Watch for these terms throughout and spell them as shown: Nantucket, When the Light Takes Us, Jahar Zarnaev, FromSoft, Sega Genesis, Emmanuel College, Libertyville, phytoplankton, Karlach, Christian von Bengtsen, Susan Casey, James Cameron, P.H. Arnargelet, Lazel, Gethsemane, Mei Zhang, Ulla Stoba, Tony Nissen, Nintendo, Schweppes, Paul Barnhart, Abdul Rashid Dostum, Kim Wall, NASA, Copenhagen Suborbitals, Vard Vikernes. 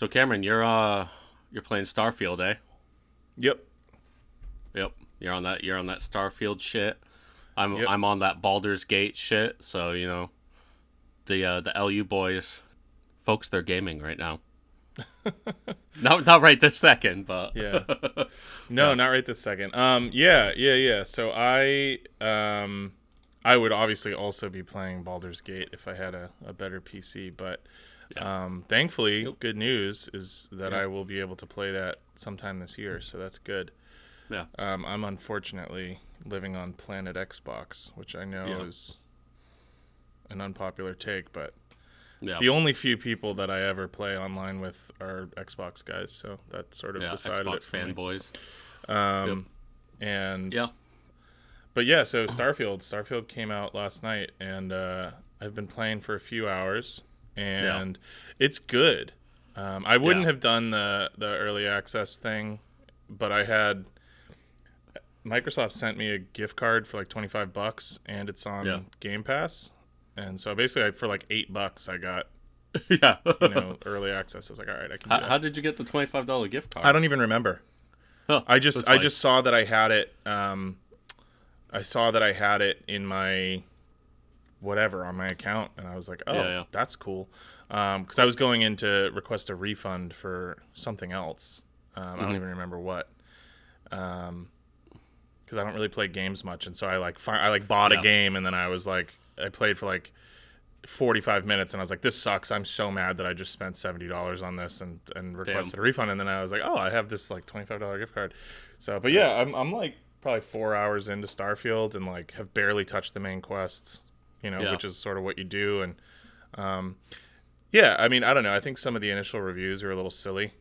So Cameron, you're playing Starfield, eh? Yep. You're on that Starfield shit. I'm on that Baldur's Gate shit. So you know, the LU boys, folks, they're gaming right now. not right this second, but yeah. No, not right this second. Yeah. So I would obviously also be playing Baldur's Gate if I had a better PC, but thankfully, good news is that I will be able to play that sometime this year, so that's good. Yeah. I'm unfortunately living on Planet Xbox, which I know is an unpopular take, but the only few people that I ever play online with are Xbox guys, so that sort of decided Xbox it for fanboys. Me. But yeah, so Starfield came out last night, and I've been playing for a few hours, and it's good. I wouldn't have done the early access thing, but I had Microsoft sent me a gift card for like $25, and it's on Game Pass. And so basically, for like $8, I got early access. I was like, all right, I can do that. How did you get the $25 gift card? I don't even remember. Huh, I just saw that I had it. I saw that I had it in my whatever on my account, and I was like, oh, that's cool. Because I was going in to request a refund for something else. I don't even remember what. Because I don't really play games much, and so I bought a game, and then I was like, I played for like 45 minutes, and I was like, this sucks. I'm so mad that I just spent $70 on this and requested a refund. And then I was like, oh, I have this like $25 gift card. So, but yeah, I'm like probably 4 hours into Starfield and like have barely touched the main quests, which is sort of what you do. And I mean, I don't know. I think some of the initial reviews are a little silly,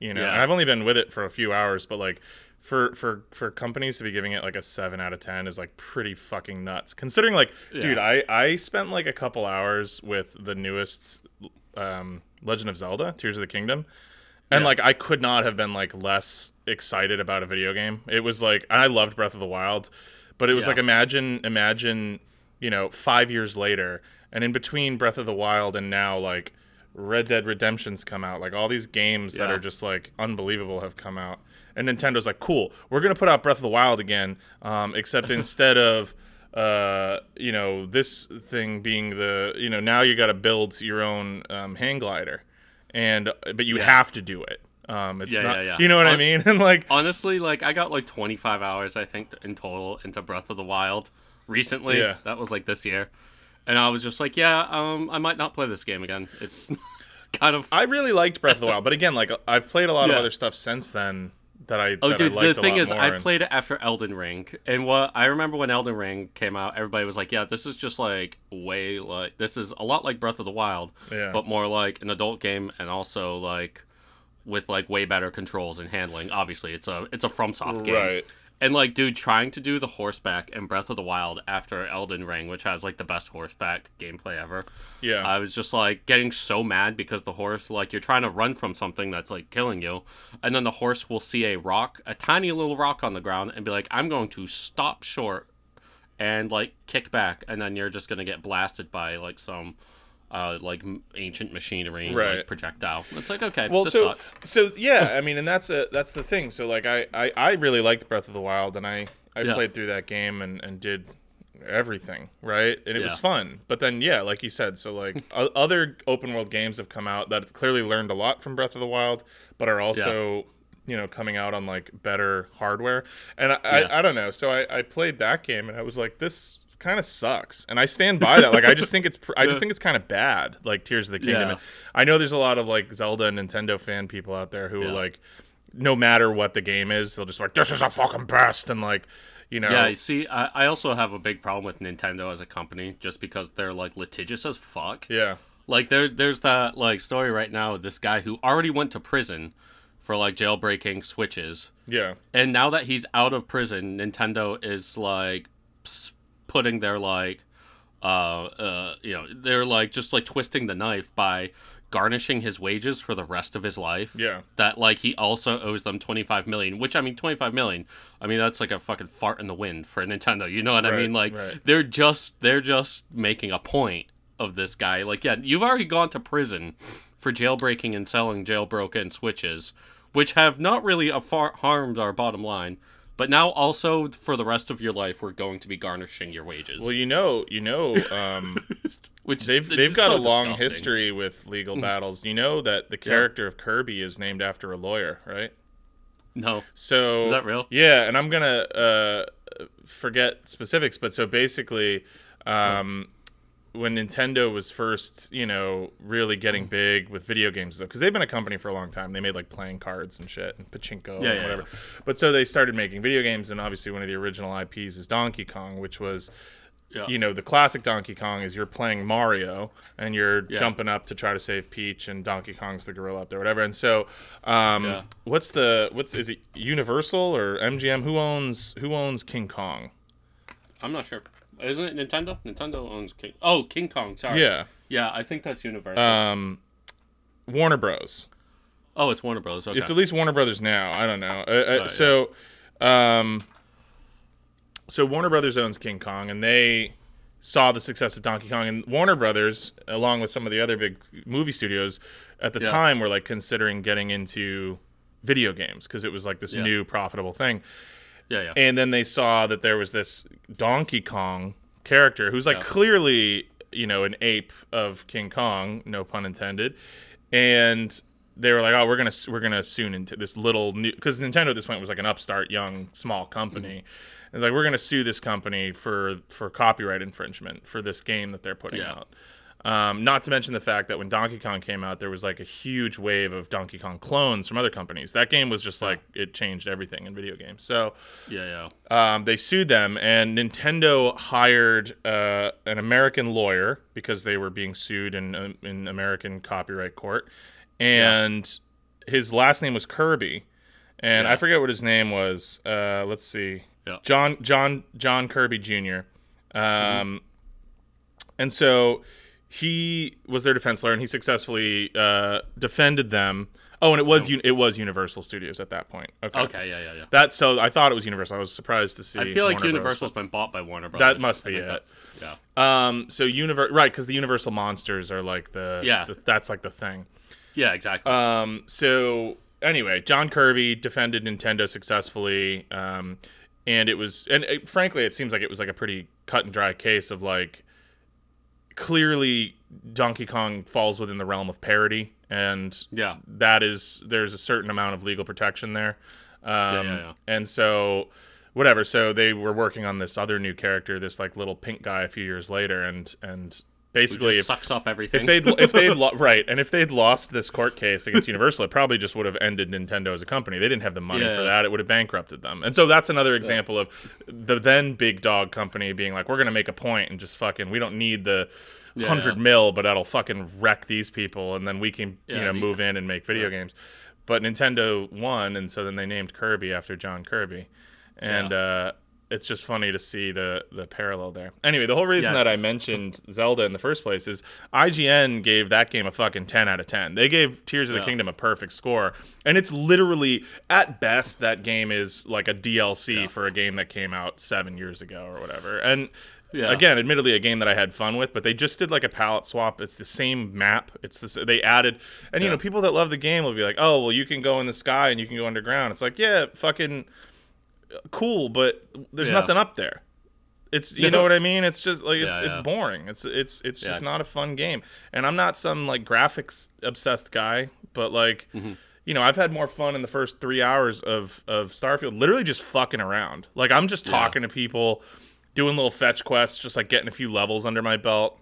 and I've only been with it for a few hours, but like, for companies to be giving it like a 7 out of 10 is like pretty fucking nuts. Considering like, dude, I spent like a couple hours with the newest Legend of Zelda, Tears of the Kingdom, and like I could not have been like less excited about a video game. It was like, I loved Breath of the Wild, but it was like imagine 5 years later, and in between Breath of the Wild and now like Red Dead Redemption's come out, like all these games that are just like unbelievable have come out. And Nintendo's like, cool, we're going to put out Breath of the Wild again, except instead of, this thing being the, now you got to build your own hang glider. But you have to do it. It's not, you know what I mean? And like, honestly, like I got like 25 hours, I think, in total into Breath of the Wild recently. Yeah. That was like this year. And I was just like, I might not play this game again. It's kind of... I really liked Breath of the Wild. But again, like I've played a lot of other stuff since then. The thing is, I played it after Elden Ring, and what I remember when Elden Ring came out, everybody was like, this is just like way like, this is a lot like Breath of the Wild, but more like an adult game, and also like with like way better controls and handling. Obviously, it's a FromSoft game, right? And like, dude, trying to do the horseback in Breath of the Wild after Elden Ring, which has like the best horseback gameplay ever. Yeah, I was just like getting so mad because the horse, like, you're trying to run from something that's like killing you, and then the horse will see a rock, a tiny little rock on the ground, and be like, "I'm going to stop short," and like kick back, and then you're just gonna get blasted by like some like ancient machinery, right? Like, projectile. It's like, okay, well, this sucks. So yeah, I mean, and that's the thing. So like, I really liked Breath of the Wild, and I played through that game and did everything, right? And it was fun. But then like you said, so like other open world games have come out that have clearly learned a lot from Breath of the Wild, but are also coming out on like better hardware. And I don't know. So I played that game, and I was like, this kind of sucks, and I stand by that. Like, I just think it's kind of bad, like Tears of the Kingdom. And I know there's a lot of like Zelda and Nintendo fan people out there who are like, no matter what the game is, they'll just like, this is a fucking best, and like, you see, I also have a big problem with Nintendo as a company, just because they're like litigious as fuck. Like there's that like story right now of this guy who already went to prison for like jailbreaking Switches, and now that he's out of prison, Nintendo is like putting their like they're like just like twisting the knife by garnishing his wages for the rest of his life, that like he also owes them $25 million, which I mean, $25 million, I mean, that's like a fucking fart in the wind for Nintendo, you know what I mean? Like, they're just making a point of this guy. Like, yeah, you've already gone to prison for jailbreaking and selling jailbroken switches, which have not really harmed our bottom line. But now also, for the rest of your life, we're going to be garnishing your wages. Well, which they've got so a long disgusting history with legal battles. You know that the character of Kirby is named after a lawyer, right? No. So is that real? Yeah, and I'm going to forget specifics, but so basically when Nintendo was first, really getting big with video games, though, because they've been a company for a long time. They made, playing cards and shit and pachinko and whatever. Yeah. But so they started making video games, and obviously one of the original IPs is Donkey Kong, which was, the classic Donkey Kong is you're playing Mario, and you're jumping up to try to save Peach, and Donkey Kong's the gorilla up there, whatever. And so is it Universal or MGM? Who owns King Kong? I'm not sure. Isn't it Nintendo? Nintendo owns King Kong, sorry. Yeah, I think that's Universal. Warner Bros. Oh, it's Warner Bros. Okay. It's at least Warner Brothers now. I don't know. So Warner Brothers owns King Kong, and they saw the success of Donkey Kong. And Warner Brothers, along with some of the other big movie studios at the time, were considering getting into video games because it was this new profitable thing. Yeah. And then they saw that there was this Donkey Kong character who's clearly, an ape of King Kong, no pun intended. And they were like, "Oh, we're gonna soon into this little new," because Nintendo at this point was an upstart, young, small company. Mm-hmm. And we're gonna sue this company for copyright infringement for this game that they're putting out. Not to mention the fact that when Donkey Kong came out, there was a huge wave of Donkey Kong clones from other companies. That game was just it changed everything in video games. So they sued them, and Nintendo hired an American lawyer because they were being sued in American copyright court. And his last name was Kirby, and I forget what his name was. Let's see, John Kirby Jr. And so he was their defense lawyer, and he successfully defended them. Oh, and it was Universal Studios at that point. Okay, yeah. So I thought it was Universal. I was surprised to see. I feel like Universal's been bought by Warner Brothers. That must be it. Yeah. So Universal, right? Because the Universal monsters are that's the thing. Yeah, exactly. So anyway, John Kirby defended Nintendo successfully, and it was, and frankly, it seems like it was a pretty cut and dry case of clearly Donkey Kong falls within the realm of parody, and there's a certain amount of legal protection there. And so whatever. So they were working on this other new character, this little pink guy a few years later, and basically it sucks up everything. If they'd lost this court case against Universal, it probably just would have ended Nintendo as a company. They didn't have the money for that. It would have bankrupted them. And so that's another example of the then big dog company being like, we're going to make a point and just fucking, we don't need the 100 mil, but that'll fucking wreck these people, and then we can move in and make video games. But Nintendo won, and so then they named Kirby after John Kirby. And it's just funny to see the parallel there. Anyway, the whole reason that I mentioned Zelda in the first place is IGN gave that game a fucking 10 out of 10. They gave Tears of the Kingdom a perfect score. And it's literally, at best, that game is a DLC for a game that came out 7 years ago or whatever. And again, admittedly, a game that I had fun with, but they just did a palette swap. It's the same map. They added, and people that love the game will be like, oh, well, you can go in the sky and you can go underground. It's fucking cool, but there's nothing up there. It's know what I mean? It's just it's boring. It's just not a fun game. And I'm not some graphics obsessed guy, but I've had more fun in the first 3 hours of Starfield literally just fucking around. I'm just talking to people, doing little fetch quests, just getting a few levels under my belt.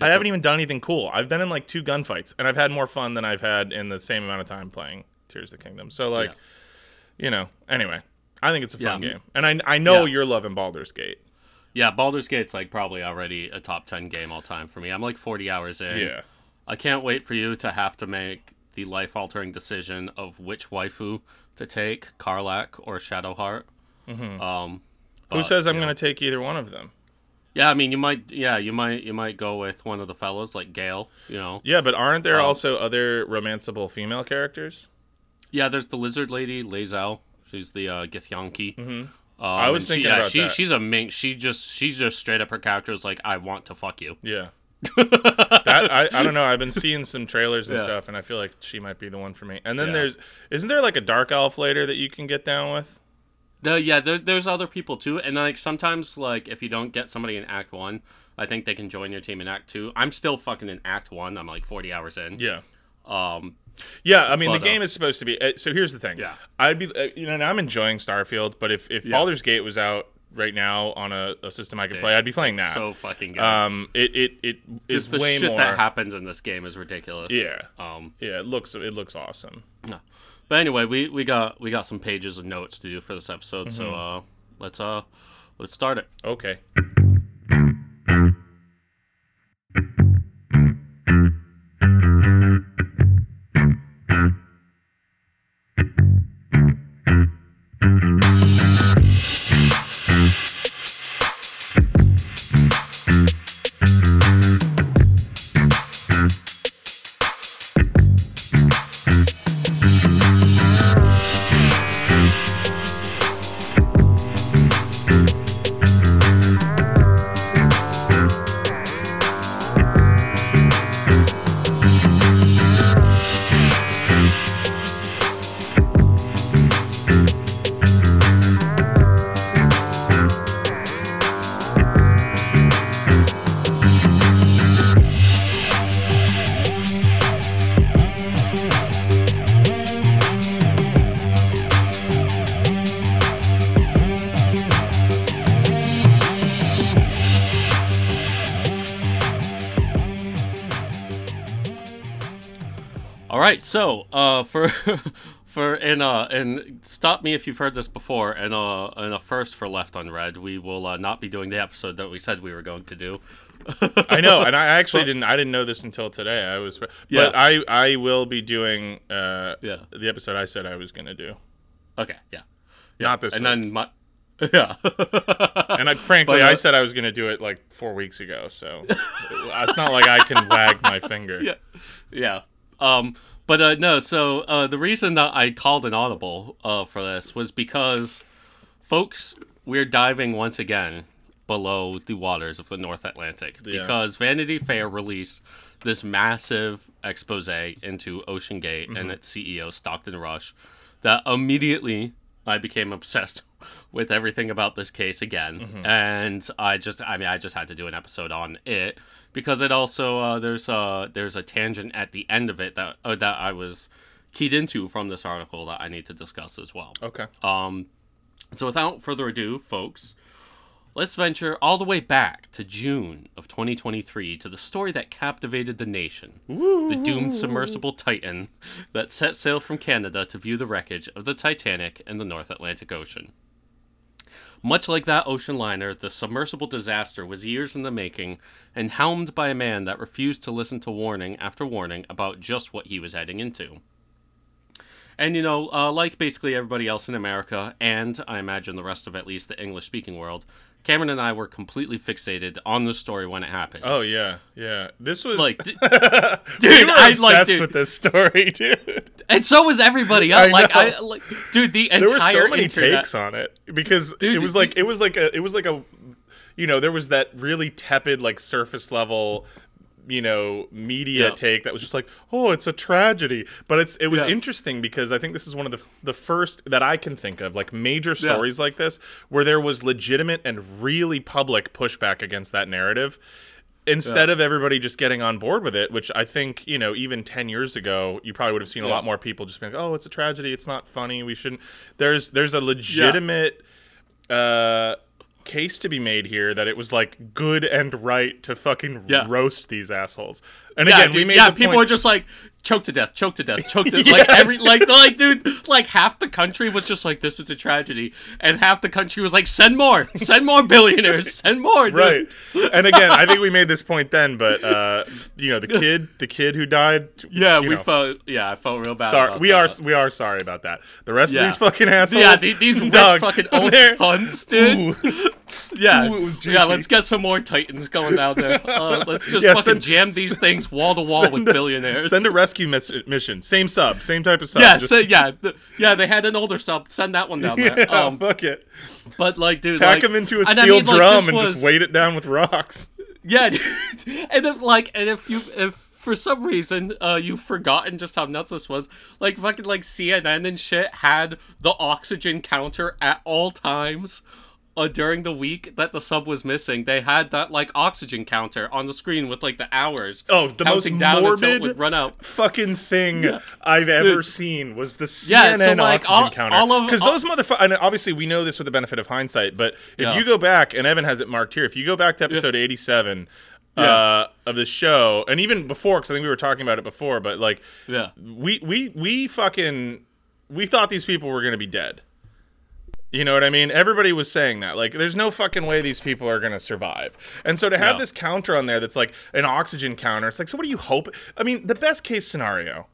I haven't even done anything cool. I've been in 2 gunfights, and I've had more fun than I've had in the same amount of time playing Tears of the Kingdom. So anyway, I think it's a fun game. And I know you're loving Baldur's Gate. Yeah, Baldur's Gate's probably already a top 10 game all time for me. I'm 40 hours in. Yeah. I can't wait for you to have to make the life-altering decision of which waifu to take, Karlach or Shadowheart. Mm-hmm. Who says I'm going to take either one of them? Yeah, I mean, you might go with one of the fellas like Gale, Yeah, but aren't there also other romanceable female characters? Yeah, there's the lizard lady, Lazel. She's the Githyanki. Mm-hmm. I was thinking about that. She's a mink. She's just straight up, her character is I want to fuck you. Yeah. I don't know. I've been seeing some trailers and stuff, and I feel like she might be the one for me. And then isn't there like a dark elf later that you can get down with? There's other people too, and like sometimes like if you don't get somebody in Act 1, I think they can join your team in Act 2. I'm still fucking in Act 1. I'm like 40 hours in. I mean, but the game is supposed to be. So here's the thing. Yeah. I'd be, and I'm enjoying Starfield, but if Baldur's Gate was out right now on a system I could play, I'd be playing that. So fucking good. Just is the way shit more that happens in this game is ridiculous. Yeah. It looks awesome. No. But anyway, we got some pages of notes to do for this episode, so let's start it. Okay. So, and stop me if you've heard this before, and a first for Left Unread, we will not be doing the episode that we said we were going to do. I know, and I actually didn't know this until today. But I will be doing the episode I said I was going to do. Okay, yeah. Not this. And week. Then my. Yeah. And frankly, I said I was going to do it like 4 weeks ago, so it's not like I can wag my finger. Yeah. So the reason that I called an audible for this was because, folks, we're diving once again below the waters of the North Atlantic because Vanity Fair released this massive expose into OceanGate and its CEO, Stockton Rush, that immediately I became obsessed with everything about this case again. And I just had to do an episode on it. Because it also there's a tangent at the end of it that I was keyed into from this article that I need to discuss as well. Okay. So without further ado, folks, let's venture all the way back to June of 2023 to the story that captivated the nation. Ooh. The doomed submersible Titan that set sail from Canada to view the wreckage of the Titanic in the North Atlantic Ocean. Much like that ocean liner, the submersible disaster was years in the making and helmed by a man that refused to listen to warning after warning about just what he was heading into. And, like basically everybody else in America, and I imagine the rest of at least the English-speaking world, Cameron and I were completely fixated on this story when it happened. Oh, yeah, yeah. This was... Like, dude, I'm obsessed with this story, dude. And so was everybody else. The entire internet. There were so many takes on it, because it was like a... You know, there was that really tepid, like, surface-level... media take that was just like, oh, it's a tragedy. But it was interesting because I think this is one of the first that I can think of, like major stories like this, where there was legitimate and really public pushback against that narrative instead of everybody just getting on board with it, which I think, even 10 years ago, you probably would have seen a lot more people just being like, oh, it's a tragedy. It's not funny. We shouldn't. There's a legitimate... case to be made here that it was like good and right to fucking roast these assholes. And again, we made the people point. Are just like choked to death. Like every like half the country was just like, this is a tragedy, and half the country was like, send more billionaires, send more, dude. Right. And again, I think we made this point then, but the kid who died. Yeah, I felt real bad. Sorry, about we are sorry about that. The rest of these fucking assholes. Yeah, these rich fucking old hunts, dude. Ooh. Yeah. Ooh, it was juicy. Yeah, let's get some more Titans going down there. Let's just fucking jam these things wall to wall with billionaires. Send a rescue mission. Same type of sub. Yeah, they had an older sub. Send that one down there. Yeah, fuck it. But like, dude, pack them into a steel drum and just weight it down with rocks. Yeah, dude. And if if for some reason you've forgotten just how nuts this was, like fucking like CNN and shit had the oxygen counter at all times during the week that the sub was missing. They had that like oxygen counter on the screen with like the hours. Oh, the most morbid fucking thing I've ever seen was the CNN oxygen counter. Because those motherfuckers, obviously we know this with the benefit of hindsight, but if you go back, and Evan has it marked here, if you go back to episode 87 of the show, and even before, because I think we were talking about it before, but like we thought these people were going to be dead. You know what I mean? Everybody was saying that. Like, there's no fucking way these people are going to survive. And so to have this counter on there that's like an oxygen counter, it's like, so what do you hope? I mean, the best case scenario,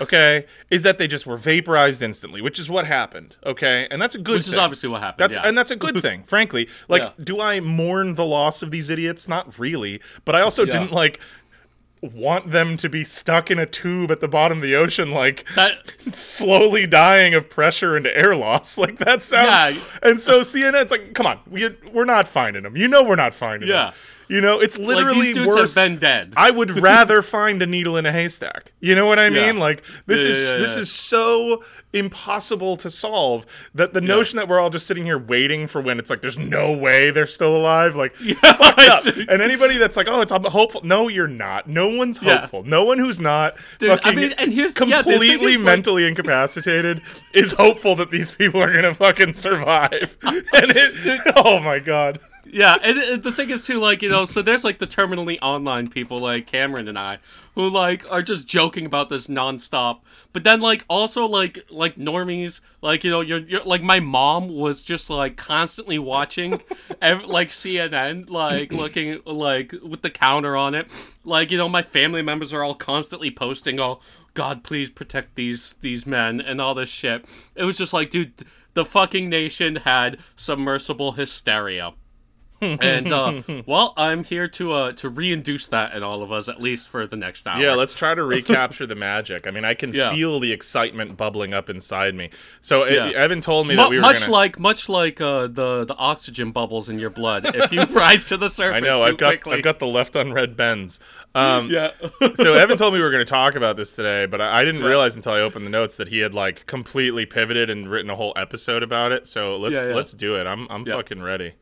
okay, is that they just were vaporized instantly, which is what happened, okay? And that's a good thing. Which is obviously what happened, And that's a good thing, frankly. Like, do I mourn the loss of these idiots? Not really. But I also didn't, like, want them to be stuck in a tube at the bottom of the ocean, like that, slowly dying of pressure and air loss. Like that sounds. Yeah. And so CNN's like, come on, we're not finding them. You know, we're not finding them. You know, it's literally like, these dudes worse. Have been dead. I would rather find a needle in a haystack. You know what I mean? Like this is so impossible to solve that the notion that we're all just sitting here waiting for when it's like there's no way they're still alive. Like fucked up. And anybody that's like, oh, I'm hopeful. No, you're not. No one's hopeful. No one who's not fucking completely mentally incapacitated is hopeful that these people are gonna fucking survive. And oh my god. Yeah, and the thing is, too, like, you know, so there's, like, the terminally online people, like Cameron and I, who, like, are just joking about this nonstop. But then, like, also, like normies, like, you know, you're like, my mom was just, like, constantly watching, like, CNN, like, looking, like, with the counter on it. Like, you know, my family members are all constantly posting, oh, God, please protect these men and all this shit. It was just like, dude, the fucking nation had submersible hysteria. And, well, I'm here to reinduce that in all of us, at least for the next hour. Yeah, let's try to recapture the magic. I mean, I can feel the excitement bubbling up inside me. So Evan told me that we were much like the oxygen bubbles in your blood, if you rise to the surface. I know, I've got the left unread bends. So Evan told me we were going to talk about this today, but I didn't realize until I opened the notes that he had like completely pivoted and written a whole episode about it. So let's do it. I'm fucking ready.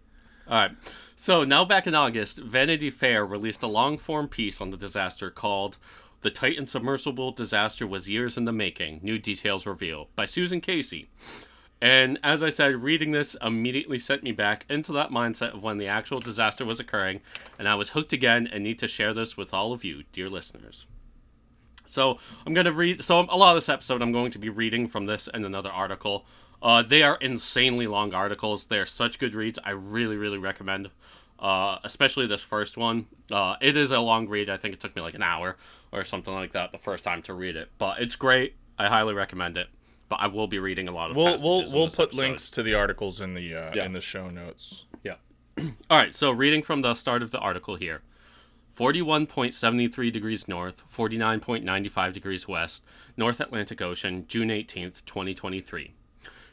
All right, so now back in August, Vanity Fair released a long-form piece on the disaster called The Titan Submersible Disaster Was Years in the Making, New Details Revealed, by Susan Casey. And as I said, reading this immediately sent me back into that mindset of when the actual disaster was occurring, and I was hooked again and need to share this with all of you, dear listeners. So I'm going to read, so a lot of this episode I'm going to be reading from this and another article. They are insanely long articles. They're such good reads. I really, really recommend, especially this first one. It is a long read. I think it took me like an hour or something like that the first time to read it. But it's great. I highly recommend it. But I will be reading a lot of passages. We'll put links to the articles in the in the show notes. Yeah. All right. So reading from the start of the article here. 41.73 degrees north, 49.95 degrees west, North Atlantic Ocean, June 18th, 2023.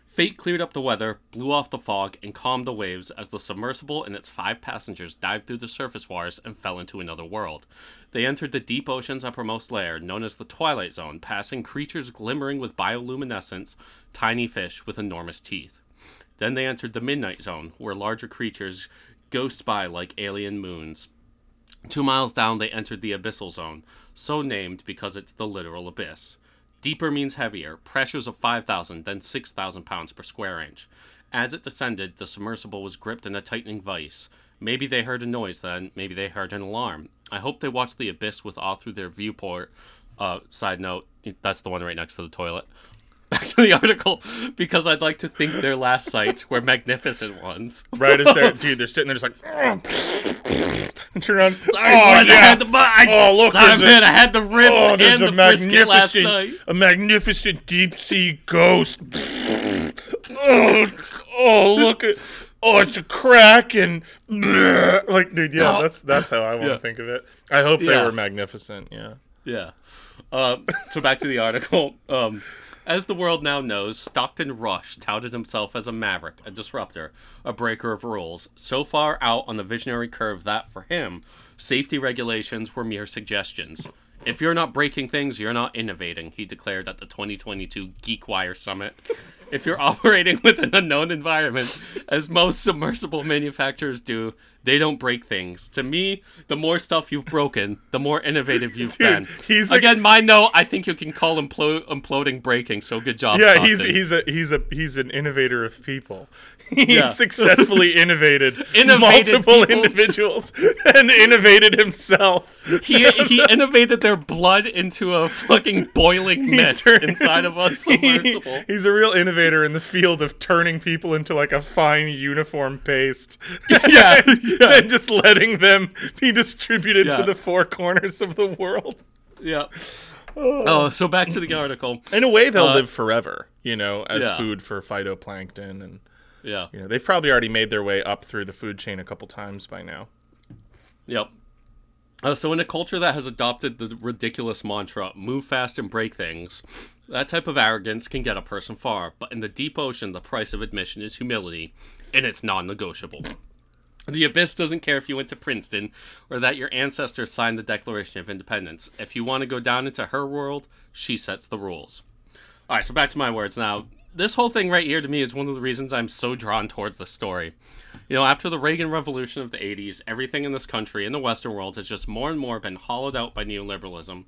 Fate cleared up the weather, blew off the fog, and calmed the waves as the submersible and its 5 passengers dived through the surface waters and fell into another world. They entered the deep ocean's uppermost layer, known as the Twilight Zone, passing creatures glimmering with bioluminescence, tiny fish with enormous teeth. Then they entered the Midnight Zone, where larger creatures ghost by like alien moons. 2 miles down, they entered the Abyssal Zone, so named because it's the literal abyss. Deeper means heavier, pressures of 5,000, then 6,000 pounds per square inch. As it descended, the submersible was gripped in a tightening vice. Maybe they heard a noise then, maybe they heard an alarm. I hope they watched the abyss with awe through their viewport. Side note, that's the one right next to the toilet. Back to the article, because I'd like to think their last sights were magnificent ones. Right, as they're sitting there just like... Turn around. Sorry, boys, I had the ribs and the brisket last night. A magnificent deep-sea ghost. Look at... Oh, it's a kraken. Like, dude, that's how I want to think of it. I hope they were magnificent, Yeah. So back to the article. As the world now knows, Stockton Rush touted himself as a maverick, a disruptor, a breaker of rules. So far out on the visionary curve that, for him, safety regulations were mere suggestions. If you're not breaking things, you're not innovating, he declared at the 2022 GeekWire Summit. If you're operating within a known environment, as most submersible manufacturers do, they don't break things. To me, the more stuff you've broken, the more innovative you've been. He's again, my note. I think you can call imploding breaking. So good job. Yeah, Stockton. he's an innovator of people. He successfully innovated multiple individuals and innovated himself. He innovated their blood into a fucking boiling mist inside of us. Submersible. He's a real innovator in the field of turning people into like a fine uniform paste. Yeah. And just letting them be distributed to the four corners of the world. Yeah. Oh, so back to the article. In a way, they'll live forever, you know, as food for phytoplankton. And, yeah. You know, they've probably already made their way up through the food chain a couple times by now. Yep. So in a culture that has adopted the ridiculous mantra, move fast and break things, that type of arrogance can get a person far. But in the deep ocean, the price of admission is humility, and it's non-negotiable. The abyss doesn't care if you went to Princeton or that your ancestors signed the Declaration of Independence. If you want to go down into her world, she sets the rules. All right, so back to my words now. This whole thing right here to me is one of the reasons I'm so drawn towards the story. You know, after the Reagan Revolution of the 80s, everything in this country, in the Western world, has just more and more been hollowed out by neoliberalism.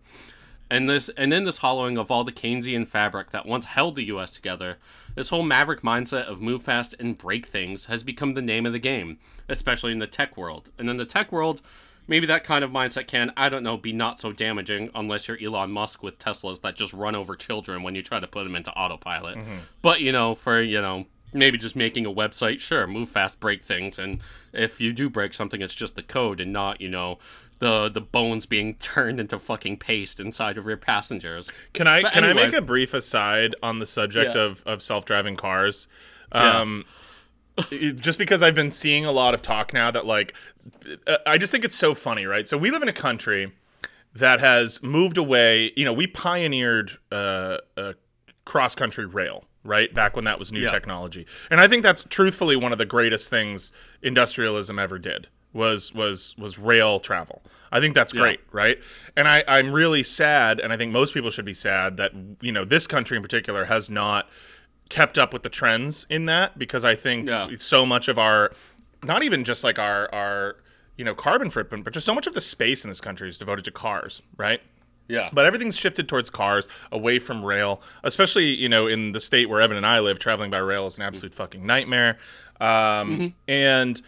And in this hollowing of all the Keynesian fabric that once held the U.S. together, this whole maverick mindset of move fast and break things has become the name of the game, especially in the tech world. And in the tech world, maybe that kind of mindset can, I don't know, be not so damaging unless you're Elon Musk with Teslas that just run over children when you try to put them into autopilot. Mm-hmm. But, you know, for, you know, maybe just making a website, sure, move fast, break things. And if you do break something, it's just the code and not, you know, the bones being turned into fucking paste inside of your passengers. Can I make a brief aside on the subject of self-driving cars? Just because I've been seeing a lot of talk now that, like, I just think it's so funny, right? So we live in a country that has moved away. You know, we pioneered cross-country rail, right? Back when that was new technology. And I think that's truthfully one of the greatest things industrialism ever did. Was rail travel. I think that's great, right? And I'm really sad, and I think most people should be sad, that, you know, this country in particular has not kept up with the trends in that, because I think so much of our, not even just like our you know, carbon footprint, but just so much of the space in this country is devoted to cars, right? Yeah. But everything's shifted towards cars, away from rail, especially, you know, in the state where Evan and I live, traveling by rail is an absolute fucking nightmare. And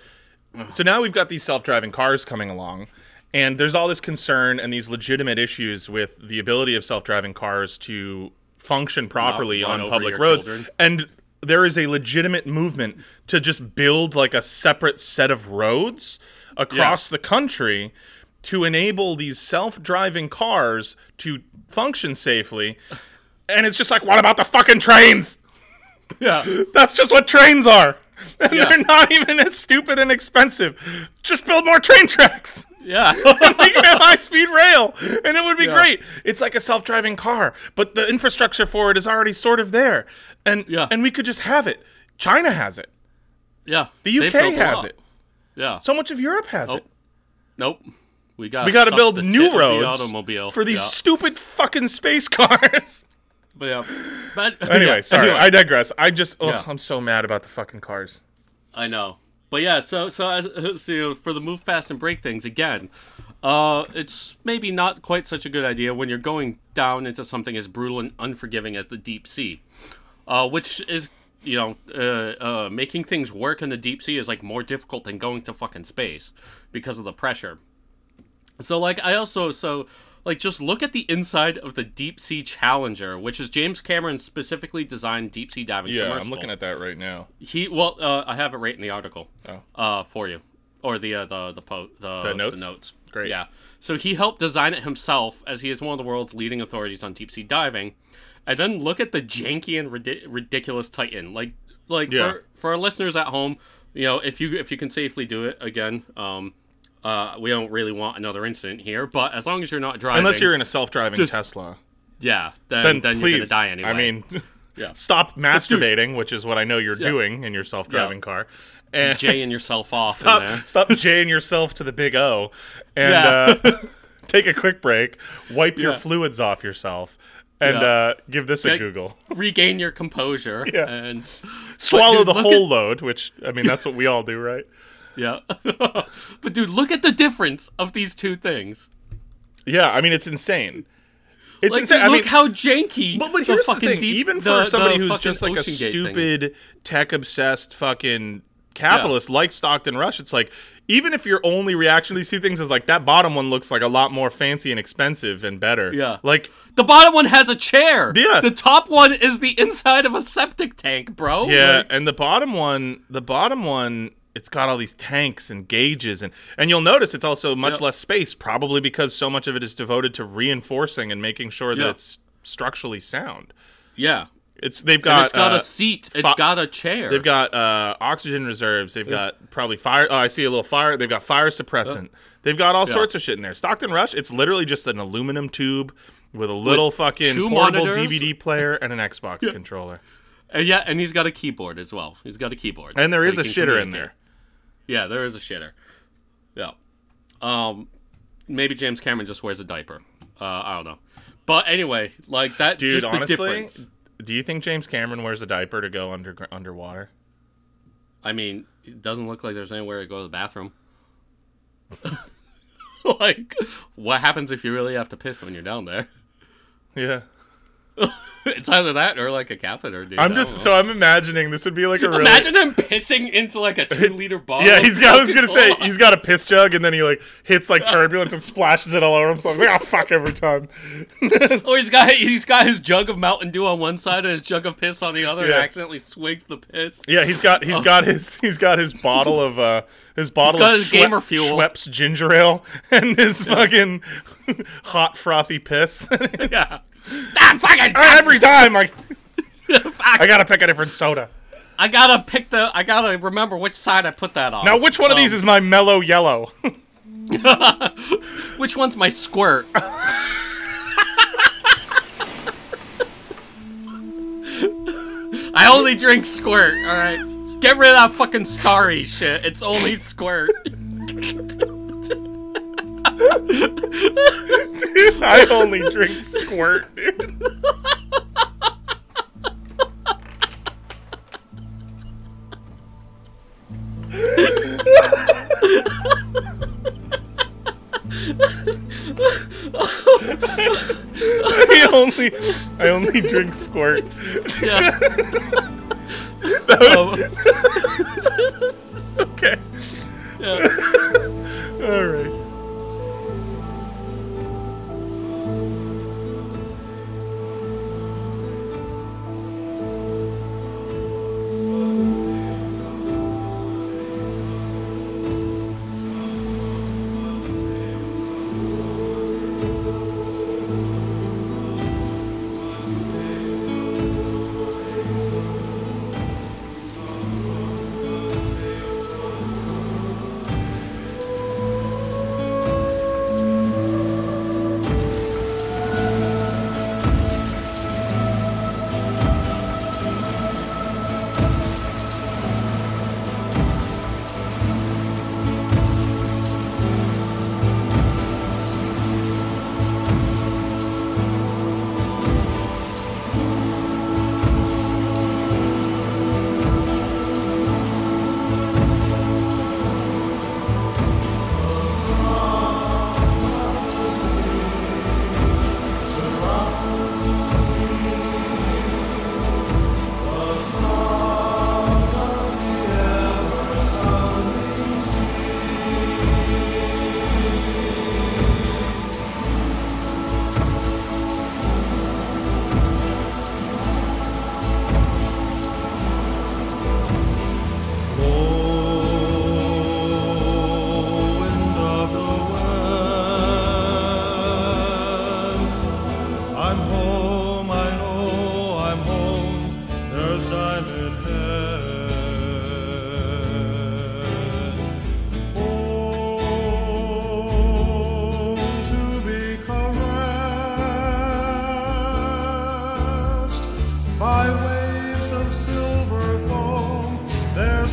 so now we've got these self-driving cars coming along, and there's all this concern and these legitimate issues with the ability of self-driving cars to function properly on public roads. Children. And there is a legitimate movement to just build like a separate set of roads across the country to enable these self-driving cars to function safely. And it's just like, what about the fucking trains? Yeah. That's just what trains are. And they're not even as stupid and expensive. Just build more train tracks. Yeah. And we can have high-speed rail, and it would be great. It's like a self-driving car, but the infrastructure for it is already sort of there. And and we could just have it. China has it. Yeah. The UK has it. Yeah. So much of Europe has it. Nope. We got to build new roads for these stupid fucking space cars. But anyway, I digress. I just, I'm so mad about the fucking cars. I know. But yeah, so for the move fast and break things, again, it's maybe not quite such a good idea when you're going down into something as brutal and unforgiving as the deep sea, which is, you know, making things work in the deep sea is like more difficult than going to fucking space because of the pressure. So like, just look at the inside of the Deep Sea Challenger, which is James Cameron's specifically designed deep sea diving submersible. Yeah, I'm looking at that right now. I have it right in the article for you, or the notes. Great. Yeah. So he helped design it himself, as he is one of the world's leading authorities on deep sea diving. And then look at the janky and ridiculous Titan. For our listeners at home, you know, if you can safely do it again, We don't really want another incident here, but as long as you're not driving... Unless you're in a self-driving Tesla. Yeah, then please, you're going to die anyway. I mean, yeah. Stop masturbating, which is what I know you're doing in your self-driving car. And Jaying yourself off in there. Stop Jaying yourself to the big O. And take a quick break, wipe your fluids off yourself, and give this a Google. Regain your composure. Yeah. And swallow the whole load, which, I mean, that's what we all do, right? Yeah. But, dude, look at the difference of these two things. Yeah, I mean, it's insane. It's insane. Look, I mean, how janky. But here's the thing. Even for somebody who's just like a stupid, tech-obsessed fucking capitalist like Stockton Rush, it's like, even if your only reaction to these two things is like, that bottom one looks like a lot more fancy and expensive and better. Yeah. Like, the bottom one has a chair. Yeah. The top one is the inside of a septic tank, bro. Yeah, and the bottom one... It's got all these tanks and gauges, and you'll notice it's also much less space, probably because so much of it is devoted to reinforcing and making sure that it's structurally sound. Yeah. It's got a seat. It's got a chair. They've got oxygen reserves. They've got probably fire. Oh, I see a little fire. They've got fire suppressant. They've got all sorts of shit in there. Stockton Rush, it's literally just an aluminum tube with a little fucking portable DVD player and an Xbox controller. Yeah, and he's got a keyboard as well. He's got a keyboard. And there is a shitter in there. Yeah, there is a shitter. Yeah. Maybe James Cameron just wears a diaper. I don't know. But anyway, like that. Dude, just honestly, the difference. Do you think James Cameron wears a diaper to go underwater? I mean, it doesn't look like there's anywhere to go to the bathroom. Like, what happens if you really have to piss when you're down there? Yeah. It's either that or like a catheter, dude. I'm imagining this would be like a really... Imagine him pissing into like a 2-liter bottle. Yeah, he's got a piss jug and then he like him's like turbulence and splashes it all over himself. He's like, oh fuck, every time. Or he's got his jug of Mountain Dew on one side and his jug of piss on the other and accidentally swigs the piss. Yeah, he's got his bottle of gamer fuel, Schweppes ginger ale and his fucking hot frothy piss. Yeah. Every time I gotta pick a different soda. I gotta remember which side I put that on. Now, which one of these is my mellow yellow? Which one's my squirt? I only drink squirt, alright? Get rid of that fucking Starry shit. It's only squirt. Dude, I only drink squirt, dude. I only drink squirt. Yeah. Okay. Yeah. All right. by waves of silver foam. There's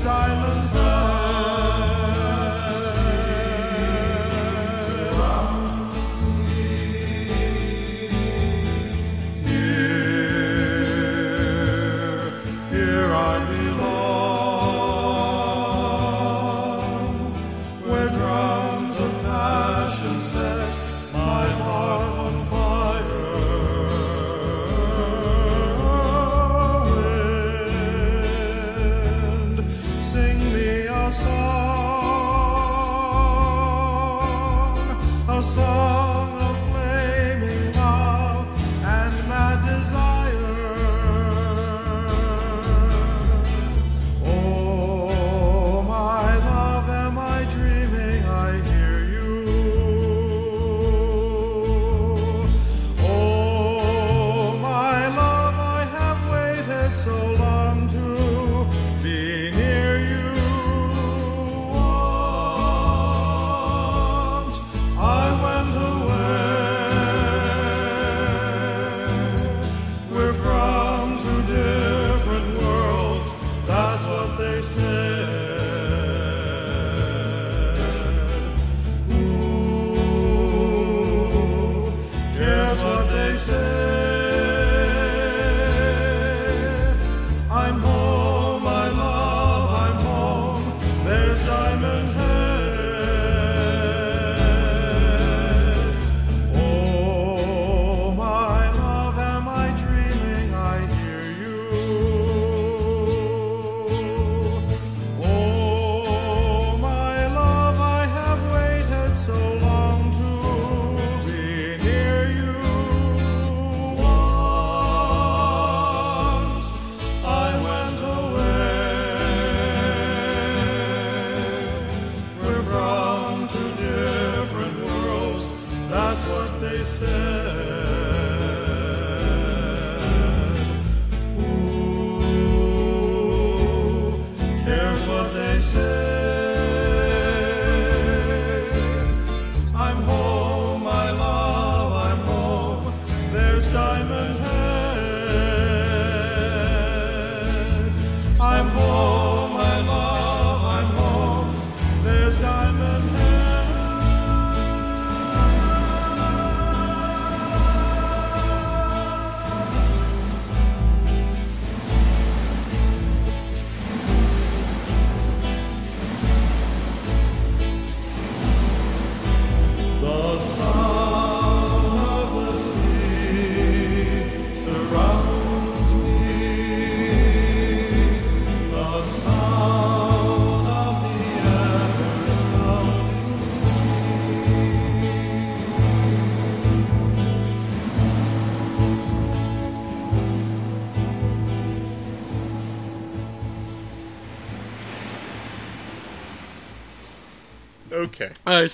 Okay. All right.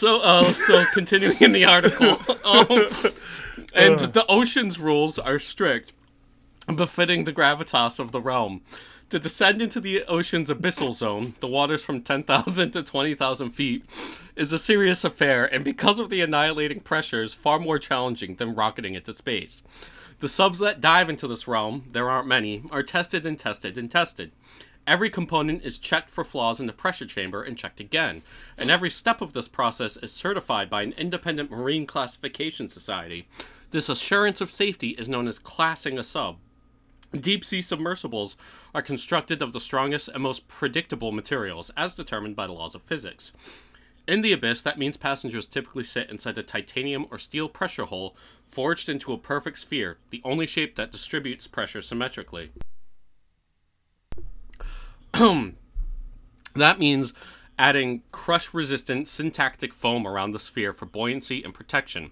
So continuing in the article, and the ocean's rules are strict, befitting the gravitas of the realm. To descend into the ocean's abyssal zone, the waters from 10,000 to 20,000 feet, is a serious affair, and because of the annihilating pressures, far more challenging than rocketing into space. The subs that dive into this realm, there aren't many, are tested and tested and tested. Every component is checked for flaws in the pressure chamber and checked again, and every step of this process is certified by an independent marine classification society. This assurance of safety is known as classing a sub. Deep-sea submersibles are constructed of the strongest and most predictable materials, as determined by the laws of physics. In the abyss, that means passengers typically sit inside a titanium or steel pressure hull forged into a perfect sphere, the only shape that distributes pressure symmetrically. That means adding crush-resistant syntactic foam around the sphere for buoyancy and protection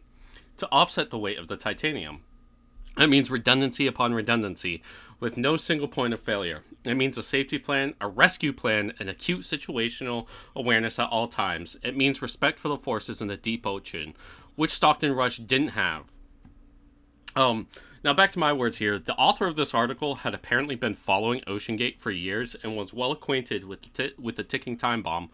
to offset the weight of the titanium. That means redundancy upon redundancy with no single point of failure. It means a safety plan, a rescue plan, and acute situational awareness at all times. It means respect for the forces in the deep ocean, which Stockton Rush didn't have. Now back to my words here. The author of this article had apparently been following OceanGate for years and was well acquainted with the ticking time bomb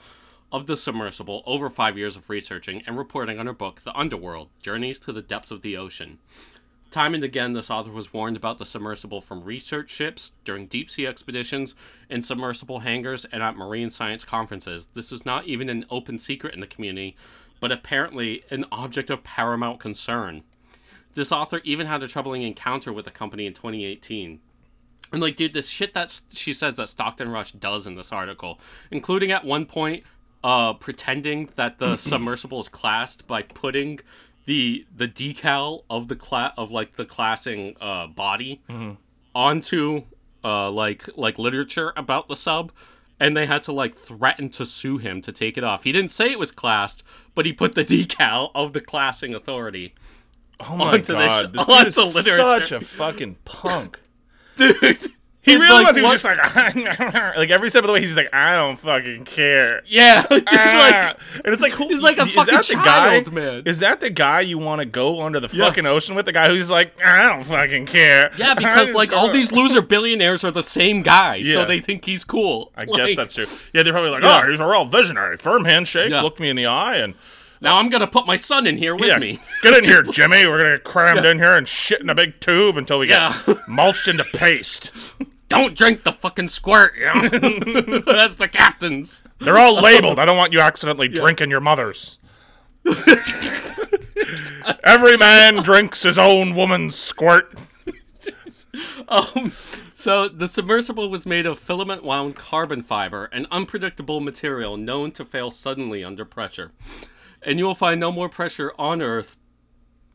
of the submersible over 5 years of researching and reporting on her book, The Underworld: Journeys to the Depths of the Ocean. Time and again, this author was warned about the submersible from research ships during deep-sea expeditions, in submersible hangars, and at marine science conferences. This is not even an open secret in the community, but apparently an object of paramount concern. This author even had a troubling encounter with the company in 2018. And, like, dude, this shit that she says that Stockton Rush does in this article, including at one point pretending that the submersible is classed by putting the decal of the the classing body onto like literature about the sub, and they had to threaten to sue him to take it off. He didn't say it was classed, but he put the decal of the classing authority. Oh my god, this dude is literature. Such a fucking punk. Dude, he realized he was just like every step of the way he's like, I don't fucking care. Yeah, dude, and it's like, who is like a fucking child, man? Is that the guy you want to go under the fucking ocean with? The guy who's like, I don't fucking care. Yeah, because like all these loser billionaires are the same guy, so they think he's cool. I guess that's true. Yeah, they're probably like, oh, we're all visionary, firm handshake, looked me in the eye, and now I'm gonna put my son in here with me. Get in here, Jimmy. We're gonna get crammed in here and shit in a big tube until we get mulched into paste. Don't drink the fucking squirt, that's the captain's. They're all labeled. I don't want you accidentally drinking your mother's. Every man drinks his own woman's squirt. So the submersible was made of filament wound carbon fiber, an unpredictable material known to fail suddenly under pressure. And you will find no more pressure on Earth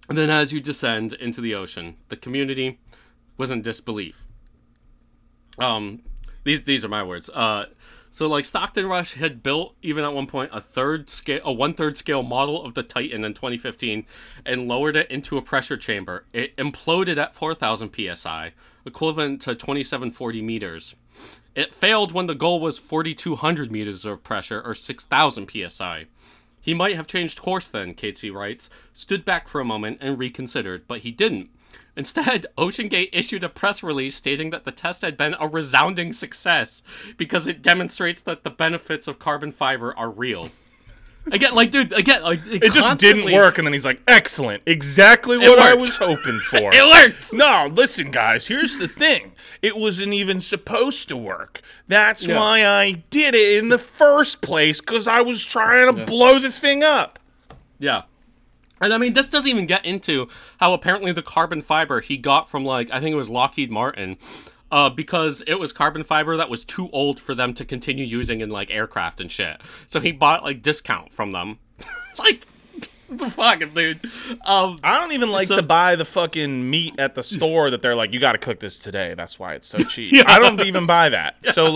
than as you descend into the ocean. The community was in disbelief. These are my words. So, like, Stockton Rush had built, even at one point, a one-third scale model of the Titan in 2015 and lowered it into a pressure chamber. It imploded at 4,000 PSI, equivalent to 2,740 meters. It failed when the goal was 4,200 meters of pressure, or 6,000 PSI. He might have changed course then, Casey writes, stood back for a moment and reconsidered, but he didn't. Instead, OceanGate issued a press release stating that the test had been a resounding success because it demonstrates that the benefits of carbon fiber are real. It just didn't work, and then he's like, excellent, exactly what I was hoping for. It worked! No, listen, guys, here's the thing. It wasn't even supposed to work. That's why I did it in the first place, because I was trying to blow the thing up. Yeah. And, I mean, this doesn't even get into how apparently the carbon fiber he got from, I think it was Lockheed Martin, because it was carbon fiber that was too old for them to continue using in, aircraft and shit. So he bought, discount from them. The fucking dude. I don't even to buy the fucking meat at the store that they're like, you gotta cook this today. That's why it's so cheap. I don't even buy that. Yeah. So,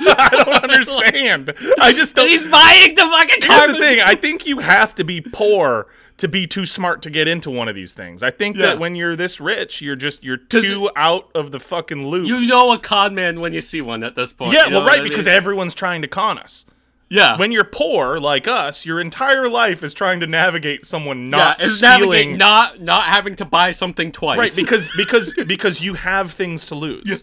I don't understand. I just don't. He's buying the fucking carbon. Here's the thing. I think you have to be poor to be too smart to get into one of these things. I think that when you're this rich, you're too out of the fucking loop. You know a con man when you see one at this point. Yeah, because everyone's trying to con us. Yeah. When you're poor, like us, your entire life is trying to navigate someone not stealing. Not having to buy something twice. Right, because you have things to lose. Yeah.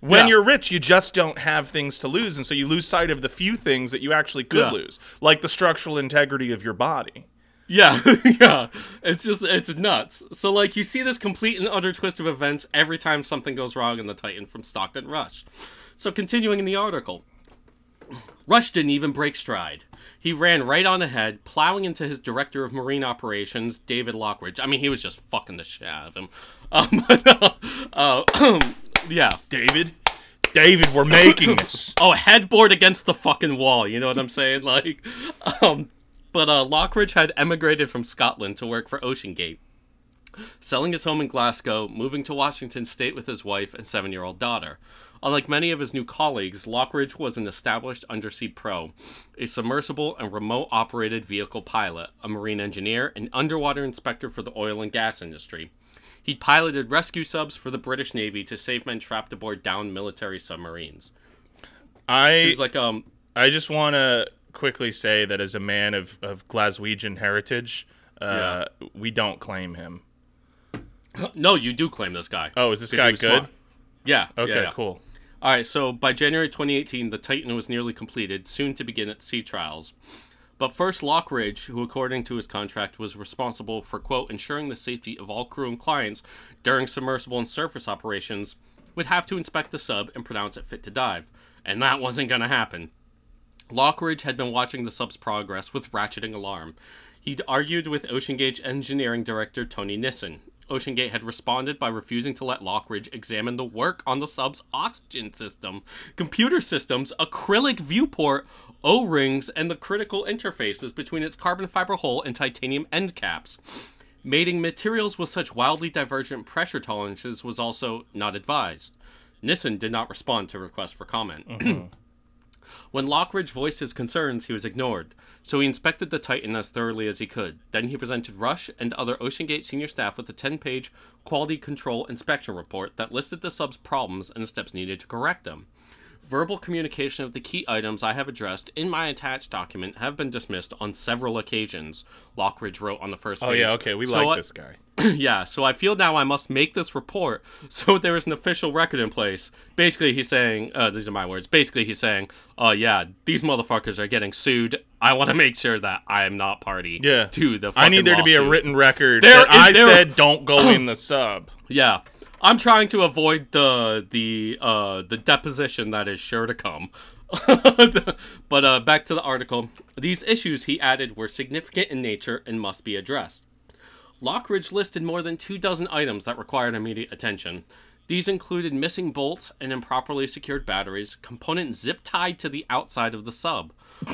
When you're rich, you just don't have things to lose, and so you lose sight of the few things that you actually could lose, like the structural integrity of your body. Yeah, yeah. It's nuts. So, you see this complete and utter twist of events every time something goes wrong in the Titan from Stockton Rush. So, continuing in the article, Rush didn't even break stride. He ran right on ahead, plowing into his director of marine operations, David Lockridge. I mean, he was just fucking the shit out of him. Yeah. David, we're making this. Headboard against the fucking wall, you know what I'm saying? But Lockridge had emigrated from Scotland to work for OceanGate, selling his home in Glasgow, moving to Washington State with his wife and 7-year-old daughter. Unlike many of his new colleagues, Lockridge was an established undersea pro, a submersible and remote-operated vehicle pilot, a marine engineer, and underwater inspector for the oil and gas industry. He piloted rescue subs for the British Navy to save men trapped aboard downed military submarines. I just want to quickly say that as a man of Glaswegian heritage, we don't claim him. No, you do claim this guy. Oh, is this guy good? Smart. Yeah. Okay, cool. All right, so by January 2018, the Titan was nearly completed, soon to begin its sea trials. But first, Lockridge, who according to his contract was responsible for, quote, ensuring the safety of all crew and clients during submersible and surface operations, would have to inspect the sub and pronounce it fit to dive. And that wasn't going to happen. Lockridge had been watching the sub's progress with ratcheting alarm. He'd argued with OceanGate engineering director Tony Nissen. OceanGate had responded by refusing to let Lockridge examine the work on the sub's oxygen system, computer systems, acrylic viewport, O-rings, and the critical interfaces between its carbon fiber hull and titanium end caps. Mating materials with such wildly divergent pressure tolerances was also not advised. Nissen did not respond to requests for comment. When Lockridge voiced his concerns, he was ignored, so he inspected the Titan as thoroughly as he could. Then he presented Rush and other OceanGate senior staff with a 10-page quality control inspection report that listed the sub's problems and the steps needed to correct them. Verbal communication of the key items I have addressed in my attached document have been dismissed on several occasions, Lockridge wrote on the first page. Oh, yeah, okay, we so like this guy. Yeah, so I feel now I must make this report so there is an official record in place. Basically, he's saying, these are my words, basically he's saying, yeah, these motherfuckers are getting sued. I want to make sure that I am not party to the fucking lawsuit. I need there to be a written record that I said don't go in the sub. Yeah. I'm trying to avoid the deposition that is sure to come. But back to the article. These issues, he added, were significant in nature and must be addressed. Lockridge listed more than 24 items that required immediate attention. These included missing bolts and improperly secured batteries, components zip-tied to the outside of the sub.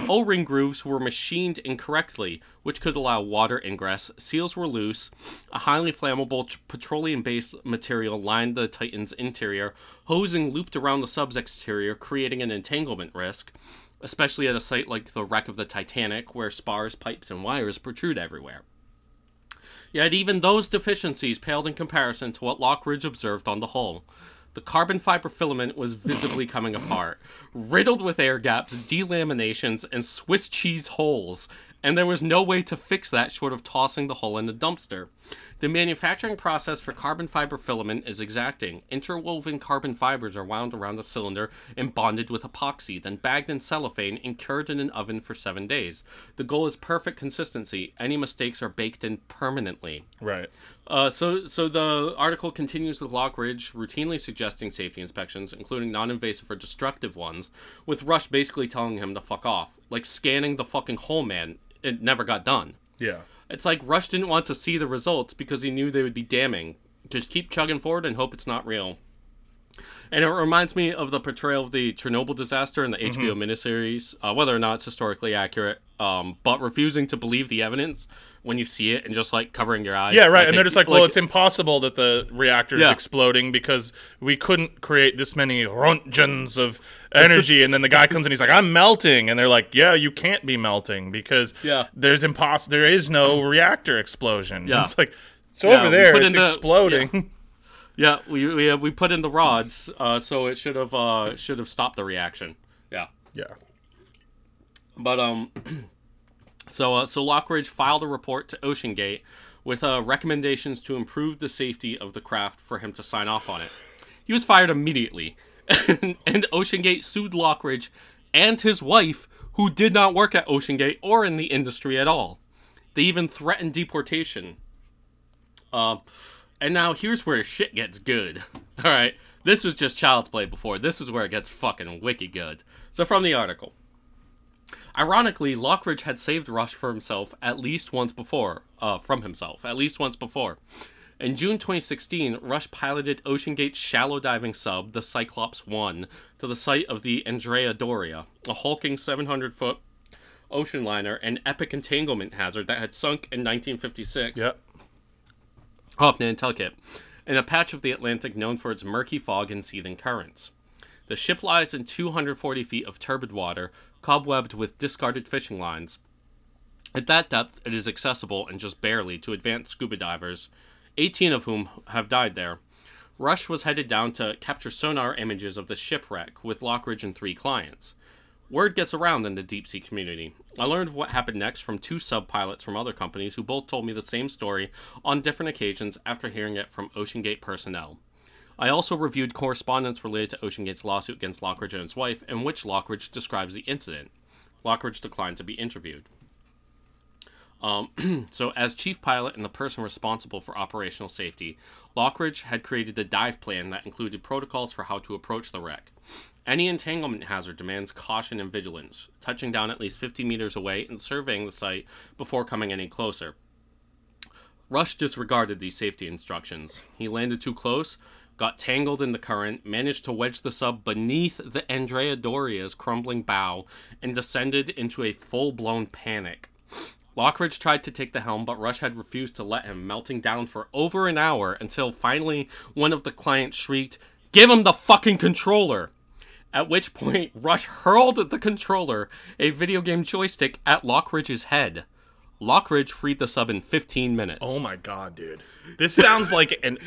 O-ring grooves were machined incorrectly, which could allow water ingress. Seals were loose. A highly flammable petroleum-based material lined the Titan's interior. Hosing looped around the sub's exterior, creating an entanglement risk, especially at a site like the wreck of the Titanic, where spars, pipes, and wires protrude everywhere. Yet even those deficiencies paled in comparison to what Lockridge observed on the hull. The carbon fiber filament was visibly coming apart, riddled with air gaps, delaminations, and Swiss cheese holes, and there was no way to fix that short of tossing the hull in the dumpster. The manufacturing process for carbon fiber filament is exacting. Interwoven carbon fibers are wound around a cylinder and bonded with epoxy, then bagged in cellophane and cured in an oven for 7 days. The goal is perfect consistency. Any mistakes are baked in permanently. Right. So the article continues with Lockridge routinely suggesting safety inspections, including non-invasive or destructive ones, with Rush basically telling him to fuck off. Like scanning the fucking hole, man. It never got done. Yeah. It's like Rush didn't want to see the results because he knew they would be damning. Just keep chugging forward and hope it's not real. And it reminds me of the portrayal of the Chernobyl disaster in the HBO miniseries, whether or not it's historically accurate, but refusing to believe the evidence when you see it and just, like, covering your eyes. Yeah, right, and they're just like, well, it's impossible that the reactor is exploding because we couldn't create this many roentgens of energy, and then the guy comes and he's like, I'm melting, and they're like, yeah, you can't be melting because there is no reactor explosion. Yeah. It's like, over there, it's exploding. Yeah. Yeah, we put in the rods, so it should have stopped the reaction. Yeah. Yeah. But so Lockridge filed a report to OceanGate with recommendations to improve the safety of the craft for him to sign off on it. He was fired immediately, and OceanGate sued Lockridge and his wife, who did not work at OceanGate or in the industry at all. They even threatened deportation. And now here's where shit gets good. All right, this was just child's play before. This is where it gets fucking wicked good. So from the article. Ironically, Lockridge had saved Rush from himself at least once before. In June 2016, Rush piloted OceanGate's shallow diving sub, the Cyclops 1, to the site of the Andrea Doria, a hulking 700-foot ocean liner, an epic entanglement hazard that had sunk in 1956. Yep. Off Nantucket, in a patch of the Atlantic known for its murky fog and seething currents. The ship lies in 240 feet of turbid water, cobwebbed with discarded fishing lines. At that depth, it is accessible, and just barely, to advanced scuba divers, 18 of whom have died there. Rush was headed down to capture sonar images of the shipwreck with Lockridge and 3 clients. Word gets around in the deep-sea community. I learned what happened next from 2 sub-pilots from other companies who both told me the same story on different occasions after hearing it from OceanGate personnel. I also reviewed correspondence related to OceanGate's lawsuit against Lockridge and his wife, in which Lockridge describes the incident. Lockridge declined to be interviewed. So as chief pilot and the person responsible for operational safety, Lockridge had created the dive plan that included protocols for how to approach the wreck. Any entanglement hazard demands caution and vigilance, touching down at least 50 meters away and surveying the site before coming any closer. Rush disregarded these safety instructions. He landed too close, got tangled in the current, managed to wedge the sub beneath the Andrea Doria's crumbling bow, and descended into a full-blown panic. Lockridge tried to take the helm, but Rush had refused to let him, melting down for over an hour until finally one of the clients shrieked, "Give him the fucking controller!" At which point, Rush hurled the controller, a video game joystick, at Lockridge's head. Lockridge freed the sub in 15 minutes. Oh my god, dude. This sounds like an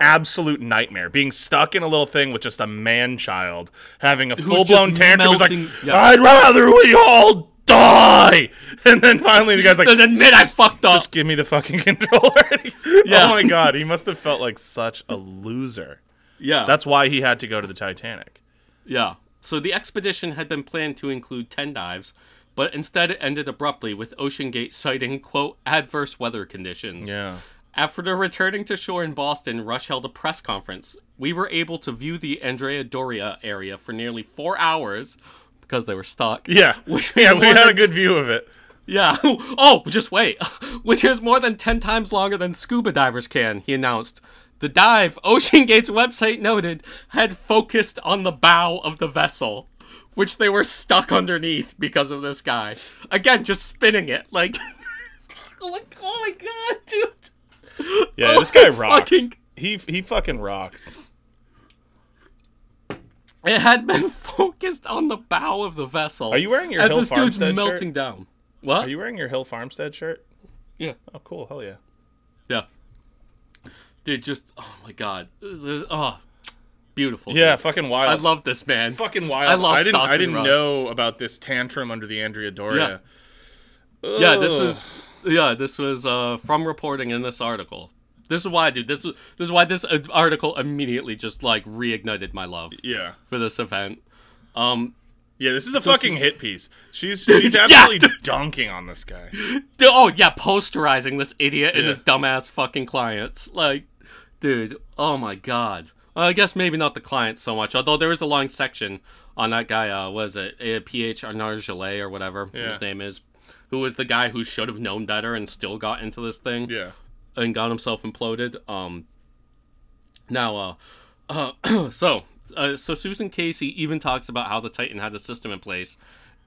absolute nightmare. Being stuck in a little thing with just a man-child, having a full-blown tantrum, was like, yeah. I'd rather we all die! And then finally the guy's like, admit I fucked up! Just give me the fucking controller. Yeah. Oh my god, he must have felt like such a loser. Yeah. That's why he had to go to the Titanic. Yeah. So the expedition had been planned to include 10 dives, but instead it ended abruptly with OceanGate citing, quote, adverse weather conditions. Yeah. After returning to shore in Boston, Rush held a press conference. We were able to view the Andrea Doria area for nearly 4 hours because they were stuck. Yeah. We had a good view of it. Yeah. Oh, just wait. Which is more than 10 times longer than scuba divers can, he announced. The dive, OceanGate's website noted, had focused on the bow of the vessel, which they were stuck underneath because of this guy. Again, just spinning it. Like, like oh my god, dude. Yeah, oh, this guy rocks. He fucking rocks. It had been focused on the bow of the vessel. Are you wearing your Hill Farmstead shirt? As this dude's melting down. What? Are you wearing your Hill Farmstead shirt? Yeah. Oh, cool. Hell yeah. Yeah. Dude, just, oh my god. Oh, beautiful. Yeah, dude. Fucking wild. I love this, man. Fucking wild. I love Stockton Rush. I didn't know about this tantrum under the Andrea Doria. Yeah, this was from reporting in this article. This is why, dude, this is why this article immediately just, like, reignited my love. Yeah. For this event. Yeah, this is a fucking hit piece. She's absolutely dunking on this guy. Oh, yeah, posterizing this idiot and his dumbass fucking clients. Like, dude, oh my god. I guess maybe not the clients so much, although there is a long section on that guy, was it P.H. Arnargelet or whatever his name is, who was the guy who should have known better and still got into this thing. Yeah. And got himself imploded. So Susan Casey even talks about how the Titan had a system in place,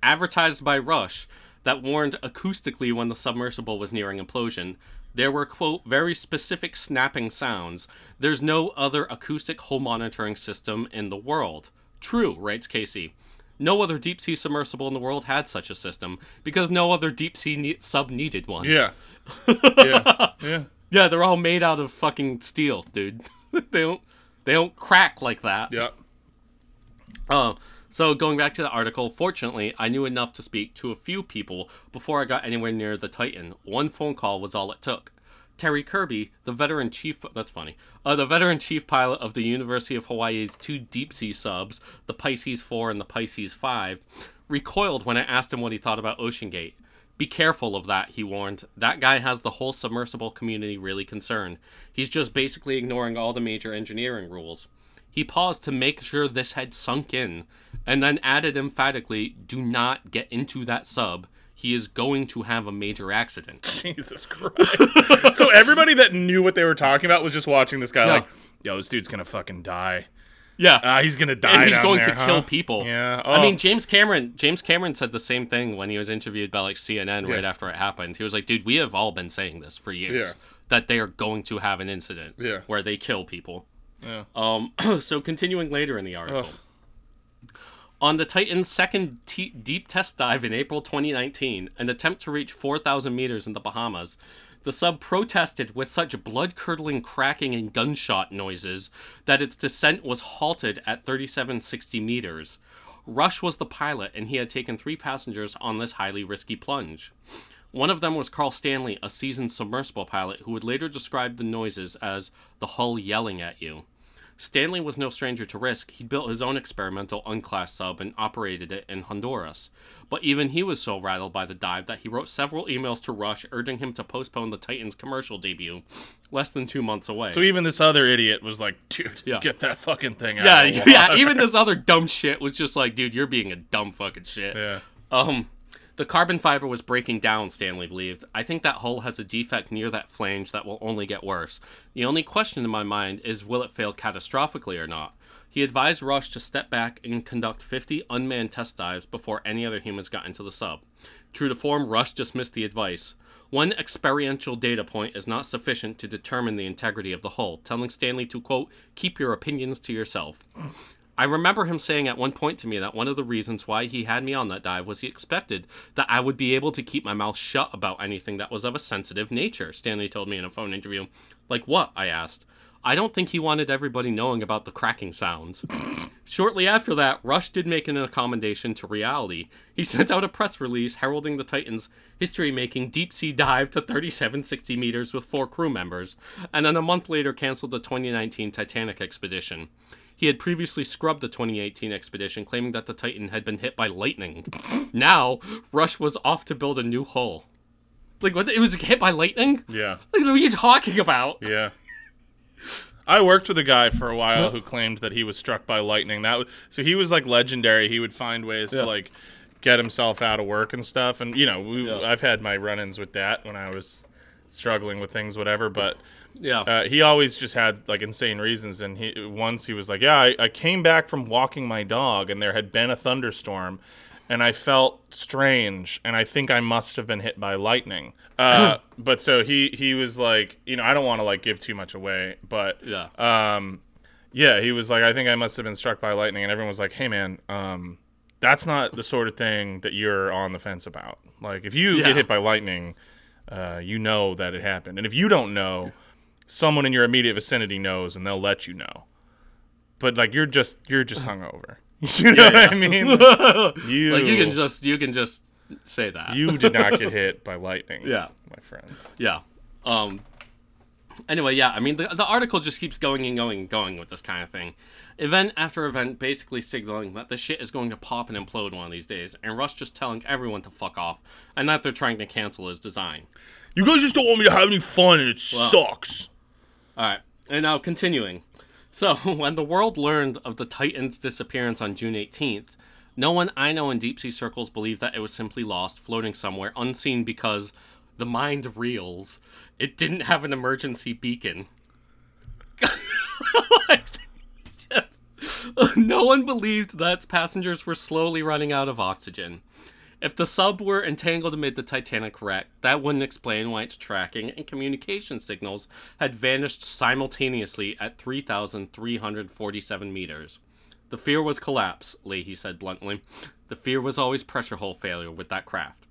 advertised by Rush, that warned acoustically when the submersible was nearing implosion. There were, quote, very specific snapping sounds. There's no other acoustic hull monitoring system in the world. True, writes Casey. No other deep-sea submersible in the world had such a system, because no other deep-sea sub needed one. Yeah. Yeah. Yeah. Yeah, they're all made out of fucking steel, dude. They don't crack like that. Yep. So going back to the article, fortunately, I knew enough to speak to a few people before I got anywhere near the Titan. One phone call was all it took. Terry Kirby, the veteran chief pilot of the University of Hawaii's 2 deep-sea subs, the Pisces 4 and the Pisces 5, recoiled when I asked him what he thought about OceanGate. Be careful of that, he warned. That guy has the whole submersible community really concerned. He's just basically ignoring all the major engineering rules. He paused to make sure this had sunk in, and then added emphatically, do not get into that sub. He is going to have a major accident. Jesus Christ. So everybody that knew what they were talking about was just watching this guy like, yo, this dude's going to fucking die. Yeah. He's going to die down there. And he's going to kill people. Yeah. Oh. I mean, James Cameron said the same thing when he was interviewed by like CNN right after it happened. He was like, dude, we have all been saying this for years, that they are going to have an incident where they kill people. Yeah. So continuing later in the article. Ugh. On the Titan's second deep test dive in April 2019, an attempt to reach 4,000 meters in the Bahamas, the sub protested with such blood-curdling cracking and gunshot noises that its descent was halted at 3,760 meters. Rush was the pilot, and he had taken 3 passengers on this highly risky plunge. One of them was Carl Stanley, a seasoned submersible pilot who would later describe the noises as the hull yelling at you. Stanley was no stranger to risk. He'd built his own experimental unclassed sub and operated it in Honduras. But even he was so rattled by the dive that he wrote several emails to Rush urging him to postpone the Titan's commercial debut, less than 2 months away. So even this other idiot was like, dude, get that fucking thing out. Yeah, even this other dumb shit was just like, dude, you're being a dumb fucking shit. Yeah. The carbon fiber was breaking down, Stanley believed. I think that hull has a defect near that flange that will only get worse. The only question in my mind is, will it fail catastrophically or not? He advised Rush to step back and conduct 50 unmanned test dives before any other humans got into the sub. True to form, Rush dismissed the advice. One experiential data point is not sufficient to determine the integrity of the hull, telling Stanley to, quote, keep your opinions to yourself. I remember him saying at one point to me that one of the reasons why he had me on that dive was he expected that I would be able to keep my mouth shut about anything that was of a sensitive nature, Stanley told me in a phone interview. Like what? I asked. I don't think he wanted everybody knowing about the cracking sounds. Shortly after that, Rush did make an accommodation to reality. He sent out a press release heralding the Titan's history-making deep-sea dive to 3,760 meters with 4 crew members, and then a month later canceled the 2019 Titanic expedition. He had previously scrubbed the 2018 expedition, claiming that the Titan had been hit by lightning. Now, Rush was off to build a new hull. Like, what? It was hit by lightning? Yeah. Like, what are you talking about? Yeah. I worked with a guy for a while who claimed that he was struck by lightning. So he was, like, legendary. He would find ways to, like, get himself out of work and stuff. And, you know, I've had my run-ins with that when I was struggling with things, whatever, but... Yeah, he always just had like insane reasons, and once he was like, I came back from walking my dog, and there had been a thunderstorm, and I felt strange, and I think I must have been hit by lightning. But so he was like, you know, I don't want to like give too much away, but he was like, I think I must have been struck by lightning, and everyone was like, hey man, that's not the sort of thing that you're on the fence about. Like if you get hit by lightning, you know that it happened, and if you don't know. Someone in your immediate vicinity knows, and they'll let you know. But like you're just hungover. You know what I mean? You can just say that you did not get hit by lightning. Yeah, my friend. Yeah. Anyway, I mean the article just keeps going and going and going with this kind of thing, event after event, basically signaling that this shit is going to pop and implode one of these days, and Rush just telling everyone to fuck off, and that they're trying to cancel his design. You guys just don't want me to have any fun, and it sucks. All right, and now continuing. So, when the world learned of the Titan's disappearance on June 18th, no one I know in deep-sea circles believed that it was simply lost, floating somewhere, unseen because the mind reels. It didn't have an emergency beacon. No one believed that its passengers were slowly running out of oxygen. If the sub were entangled amid the Titanic wreck, that wouldn't explain why its tracking and communication signals had vanished simultaneously at 3,347 meters. The fear was collapse, Leahy said bluntly. The fear was always pressure hull failure with that craft.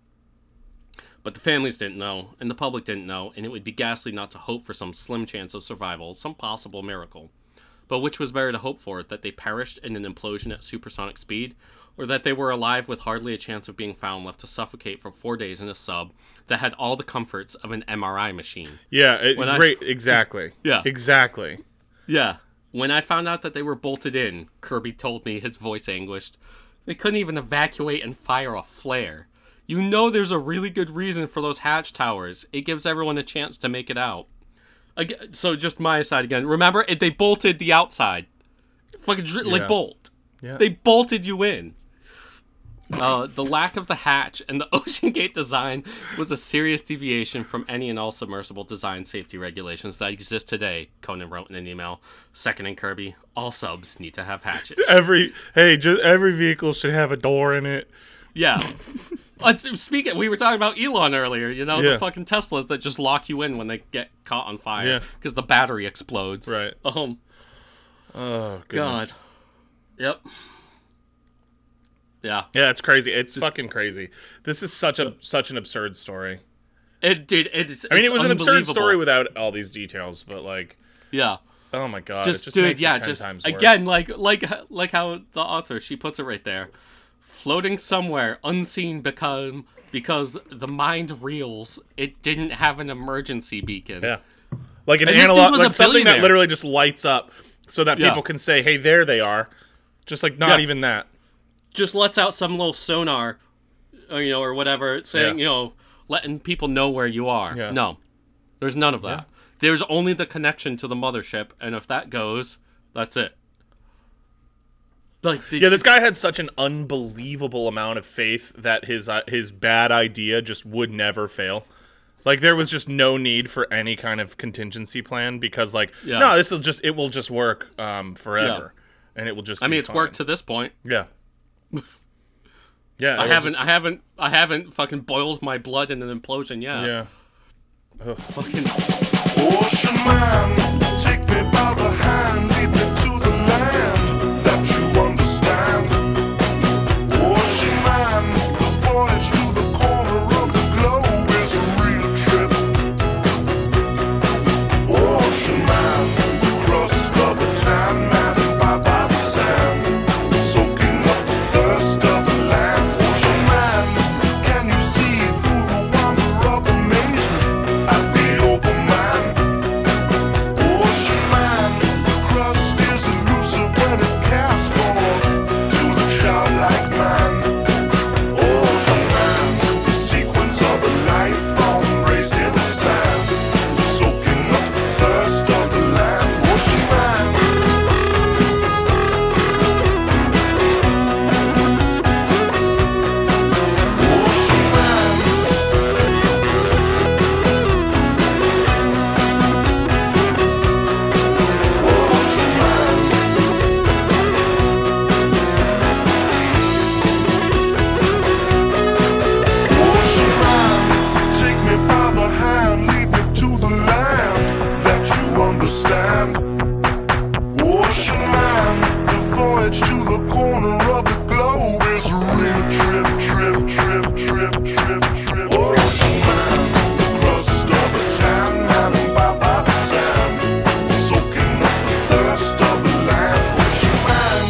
But the families didn't know, and the public didn't know, and it would be ghastly not to hope for some slim chance of survival, some possible miracle. But which was better to hope for, that they perished in an implosion at supersonic speed, or that they were alive with hardly a chance of being found, left to suffocate for 4 days in a sub that had all the comforts of an MRI machine. Exactly. Yeah. Exactly. Yeah. When I found out that they were bolted in, Kirby told me, his voice anguished, they couldn't even evacuate and fire a flare. You know there's a really good reason for those hatch towers. It gives everyone a chance to make it out. Again, so just my side again. Remember, they bolted the outside. Bolt. Yeah. They bolted you in. The lack of the hatch and the OceanGate design was a serious deviation from any and all submersible design safety regulations that exist today, Conan wrote in an email. Seconding Kirby, all subs need to have hatches. Every vehicle should have a door in it. Yeah. We were talking about Elon earlier, you know, the fucking Teslas that just lock you in when they get caught on fire because the battery explodes. Right. Oh, goodness. God. Yep. Yeah. Yeah, it's crazy. It's fucking crazy. This is such an absurd story. It was an absurd story without all these details, but like. Yeah. Oh my god. Like how the author, she puts it right there. Floating somewhere unseen because the mind reels. It didn't have an emergency beacon. Yeah. Like an analog, like something that literally just lights up. so that people can say, hey, there they are. Just like not even that. Just lets out some little sonar, you know, or whatever, saying, you know, letting people know where you are. Yeah. No, there's none of that. Yeah. There's only the connection to the mothership, and if that goes, that's it. Like, this guy had such an unbelievable amount of faith that his bad idea just would never fail. Like, there was just no need for any kind of contingency plan because, like, no, this will just, it will just work forever, and it will just. I mean, it's fine. Worked to this point. Yeah. Yeah. I haven't fucking boiled my blood in an implosion yet. Yeah. Ugh. Fucking. Ocean man, take me by the hand, lead me to the land that you understand. Ocean man, the voyage to the corner of the globe is a real trip. Ocean man, the crust of the tan man, bye bye the sand, soaking up the thirst of the land. Ocean man, can you see through the wonder of amazement at the open man? Ocean man, the crust is elusive when it casts forth to the childlike man. Ocean man, the sequence of a life form raised in the sand, soaking up the thirst of the land. Ocean man. Ocean man, take me by the hand, lead me to the land that you understand. Ocean man, the voyage to the corner of the globe is a real trip, trip, trip, trip, trip, trip. Ocean man, the crust of a tan man and by the sand, soaking up the thirst of the land. Ocean man,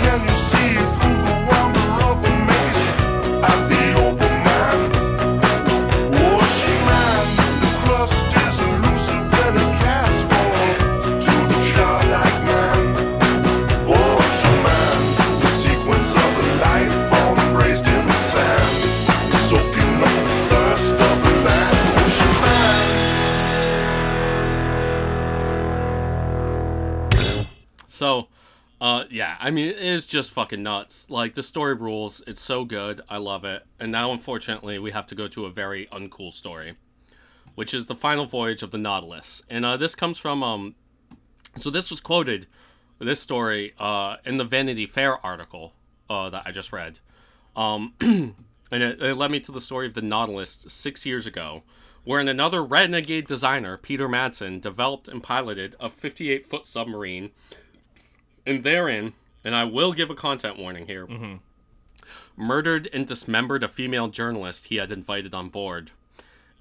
can you see through the wonder of amazement at the open man? Ocean man, the crust is elusive and it casts forth to the childlike man. Ocean man, the sequence of a life form raised in the sand, soaking up the thirst of the land. Ocean man. So, yeah, I mean, it is just fucking nuts. Like, the story rules. It's so good. I love it. And now, unfortunately, we have to go to a very uncool story, which is the final voyage of the Nautilus. And this comes from, so this was quoted, this story, in the Vanity Fair article that I just read. And it led me to the story of the Nautilus 6 years ago, wherein another renegade designer, Peter Madsen, developed and piloted a 58-foot submarine. And therein, and I will give a content warning here, murdered and dismembered a female journalist he had invited on board.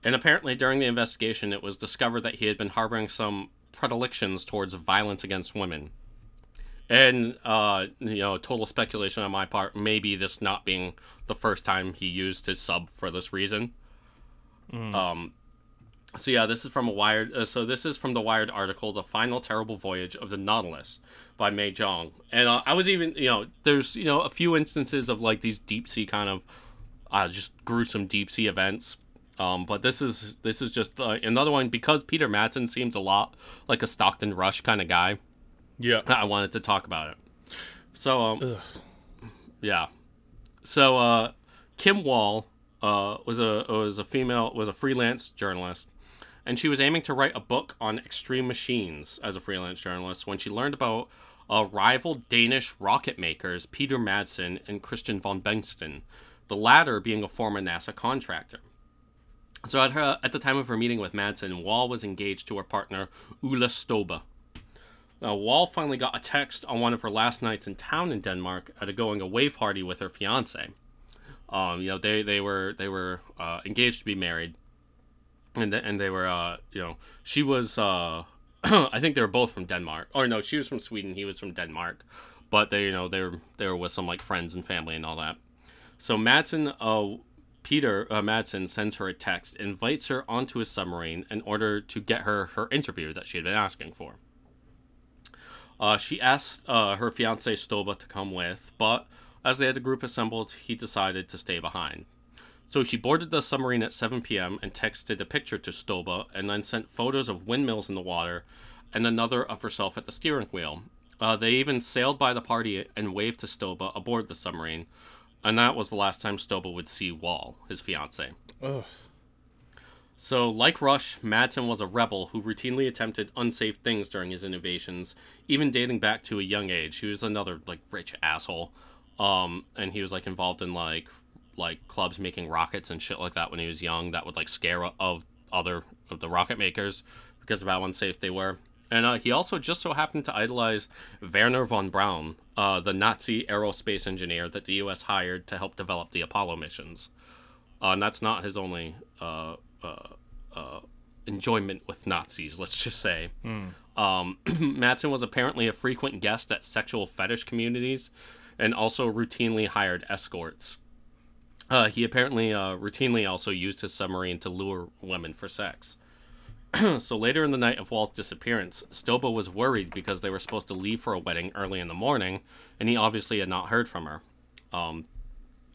And apparently during the investigation, it was discovered that he had been harboring some predilections towards violence against women. And, you know, total speculation on my part, maybe this not being the first time he used his sub for this reason. So yeah, this is from a Wired. So this is from the Wired article, "The Final Terrible Voyage of the Nautilus" by Mei Zhang. And I was even, you know, there's, you know, a few instances of like these deep sea kind of, just gruesome deep sea events. But this is just another one because Peter Madsen seems a lot like a Stockton Rush kind of guy. Yeah, I wanted to talk about it. So yeah, so Kim Wall was a freelance journalist. And she was aiming to write a book on extreme machines as a freelance journalist when she learned about rival Danish rocket makers Peter Madsen and Christian von Bengtsen, the latter being a former NASA contractor. So at the time of her meeting with Madsen, Wall was engaged to her partner Ulla Stoba. Now, Wall finally got a text on one of her last nights in town in Denmark at a going-away party with her fiancé. You know, they were engaged to be married. And they were, you know, she was, I think they were both from Denmark. Or no, she was from Sweden, he was from Denmark. But they, you know, they were with some, like, friends and family and all that. So Madsen, Peter Madsen sends her a text, invites her onto his submarine in order to get her interview that she had been asking for. She asked her fiancé Stoba to come with, but as they had the group assembled, he decided to stay behind. So she boarded the submarine at 7 p.m. and texted a picture to Stoba, and then sent photos of windmills in the water and another of herself at the steering wheel. They even sailed by the party and waved to Stoba aboard the submarine, and that was the last time Stoba would see Wall, his fiancé. Ugh. So, like Rush, Madsen was a rebel who routinely attempted unsafe things during his innovations, even dating back to a young age. He was another, rich asshole. And he was, involved in, clubs making rockets and shit like that when he was young. That would, scare of the rocket makers because of how unsafe they were. And he also just so happened to idolize Werner von Braun, the Nazi aerospace engineer that the U.S. hired to help develop the Apollo missions. And that's not his only... enjoyment with Nazis, let's just say. Madsen was apparently a frequent guest at sexual fetish communities and also routinely hired escorts. He apparently routinely also used his submarine to lure women for sex. So later in the night of Wall's disappearance, Stoba was worried because they were supposed to leave for a wedding early in the morning, and he obviously had not heard from her.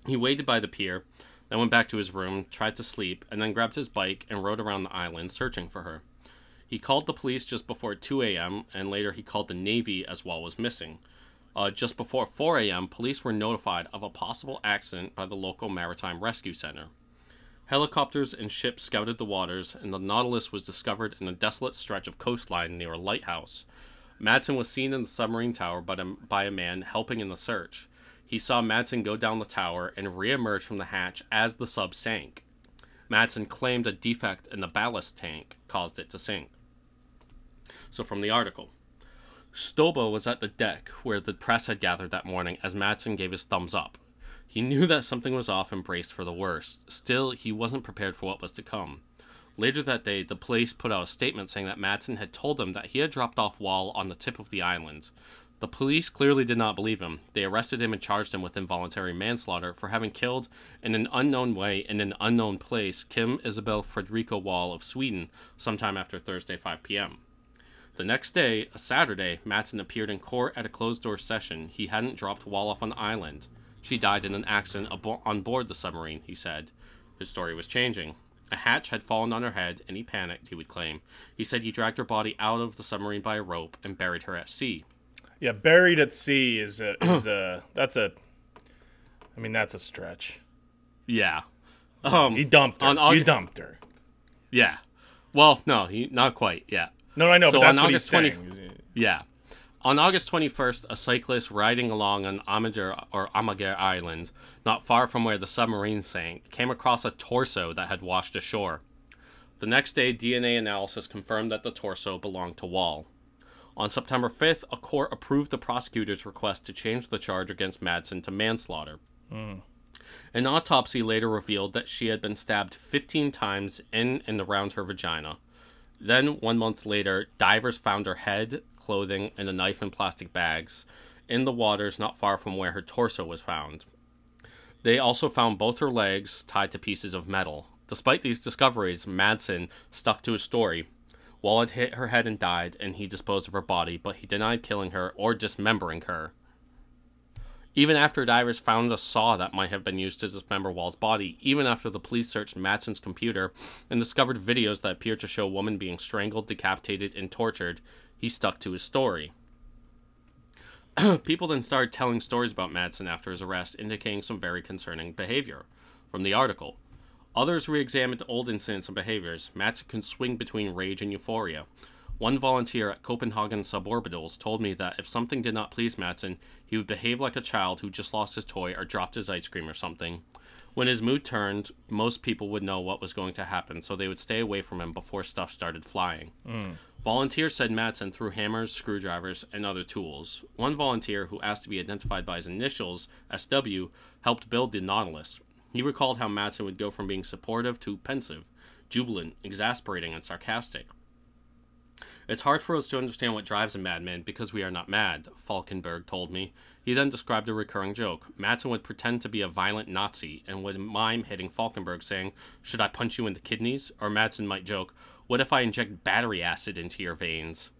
He waited by the pier, then went back to his room, tried to sleep, and then grabbed his bike and rode around the island searching for her. He called the police just before 2 a.m., and later he called the Navy as Wall was missing. Just before 4 a.m., police were notified of a possible accident by the local Maritime Rescue Center. Helicopters and ships scouted the waters, and the Nautilus was discovered in a desolate stretch of coastline near a lighthouse. Madsen was seen in the submarine tower by a man helping in the search. He saw Madsen go down the tower and re-emerge from the hatch as the sub sank. Madsen claimed a defect in the ballast tank caused it to sink. So from the article. Stoba was at the deck where the press had gathered that morning as Madsen gave his thumbs up. He knew that something was off and braced for the worst. Still, he wasn't prepared for what was to come. Later that day, the police put out a statement saying that Madsen had told them that he had dropped off Wall on the tip of the island. The police clearly did not believe him. They arrested him and charged him with involuntary manslaughter for having killed, in an unknown way, in an unknown place, Kim Isabel Fredrika Wall of Sweden sometime after Thursday, 5 p.m. The next day, a Saturday, Madsen appeared in court at a closed-door session. He hadn't dropped Wall off on the island. She died in an accident on board the submarine, he said. His story was changing. A hatch had fallen on her head, and he panicked, he would claim. He said he dragged her body out of the submarine by a rope and buried her at sea. Yeah, buried at sea that's a stretch. Yeah. He dumped her. You dumped her. Yeah. Well, no, not quite, yeah. No, I know, so but that's on what August he's saying. Yeah. On August 21st, a cyclist riding along on Amager Island, not far from where the submarine sank, came across a torso that had washed ashore. The next day, DNA analysis confirmed that the torso belonged to Wall. On September 5th, a court approved the prosecutor's request to change the charge against Madsen to manslaughter. An autopsy later revealed that she had been stabbed 15 times in and around her vagina. Then, 1 month later, divers found her head, clothing, and a knife in plastic bags in the waters not far from where her torso was found. They also found both her legs tied to pieces of metal. Despite these discoveries, Madsen stuck to his story. Wall had hit her head and died, and he disposed of her body, but he denied killing her or dismembering her. Even after divers found a saw that might have been used to dismember Wall's body, even after the police searched Madsen's computer and discovered videos that appeared to show women being strangled, decapitated, and tortured, he stuck to his story. People then started telling stories about Madsen after his arrest, indicating some very concerning behavior. From the article... Others re-examined old incidents and behaviors. Madsen could swing between rage and euphoria. One volunteer at Copenhagen Suborbitals told me that if something did not please Madsen, he would behave like a child who just lost his toy or dropped his ice cream or something. When his mood turned, most people would know what was going to happen, so they would stay away from him before stuff started flying. Volunteers said Madsen threw hammers, screwdrivers, and other tools. One volunteer, who asked to be identified by his initials, SW, helped build the Nautilus. He recalled how Madsen would go from being supportive to pensive, jubilant, exasperating, and sarcastic. It's hard for us to understand what drives a madman because we are not mad, Falkenberg told me. He then described a recurring joke. Madsen would pretend to be a violent Nazi and would mime hitting Falkenberg, saying, "Should I punch you in the kidneys?" Or Madsen might joke, "What if I inject battery acid into your veins?"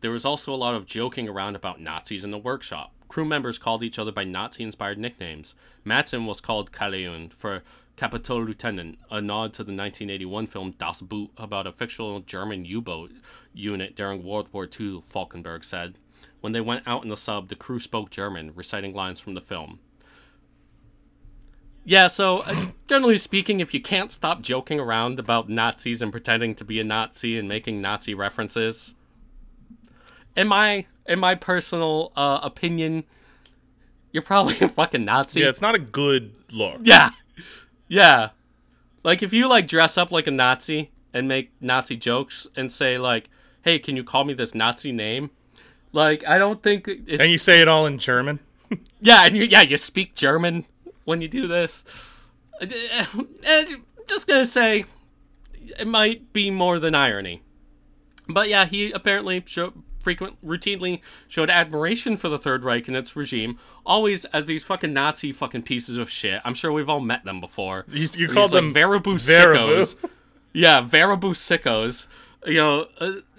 There was also a lot of joking around about Nazis in the workshop. Crew members called each other by Nazi-inspired nicknames. Madsen was called Kaleun for Capitol Lieutenant, a nod to the 1981 film Das Boot about a fictional German U-boat unit during World War II, Falkenberg said. When they went out in the sub, the crew spoke German, reciting lines from the film. Yeah, so generally speaking, if you can't stop joking around about Nazis and pretending to be a Nazi and making Nazi references, in my personal opinion, you're probably a fucking Nazi. Yeah, it's not a good look. Yeah, yeah. Like if you like dress up like a Nazi and make Nazi jokes and say like, "Hey, can you call me this Nazi name?" Like I don't think it's... And you say it all in German. Yeah, and you speak German. When you do this, I'm just going to say it might be more than irony. But yeah, he apparently routinely showed admiration for the Third Reich and its regime, always as these fucking Nazi fucking pieces of shit. I'm sure we've all met them before. You called them like, Veraboo sickos. Yeah, Veraboo sickos.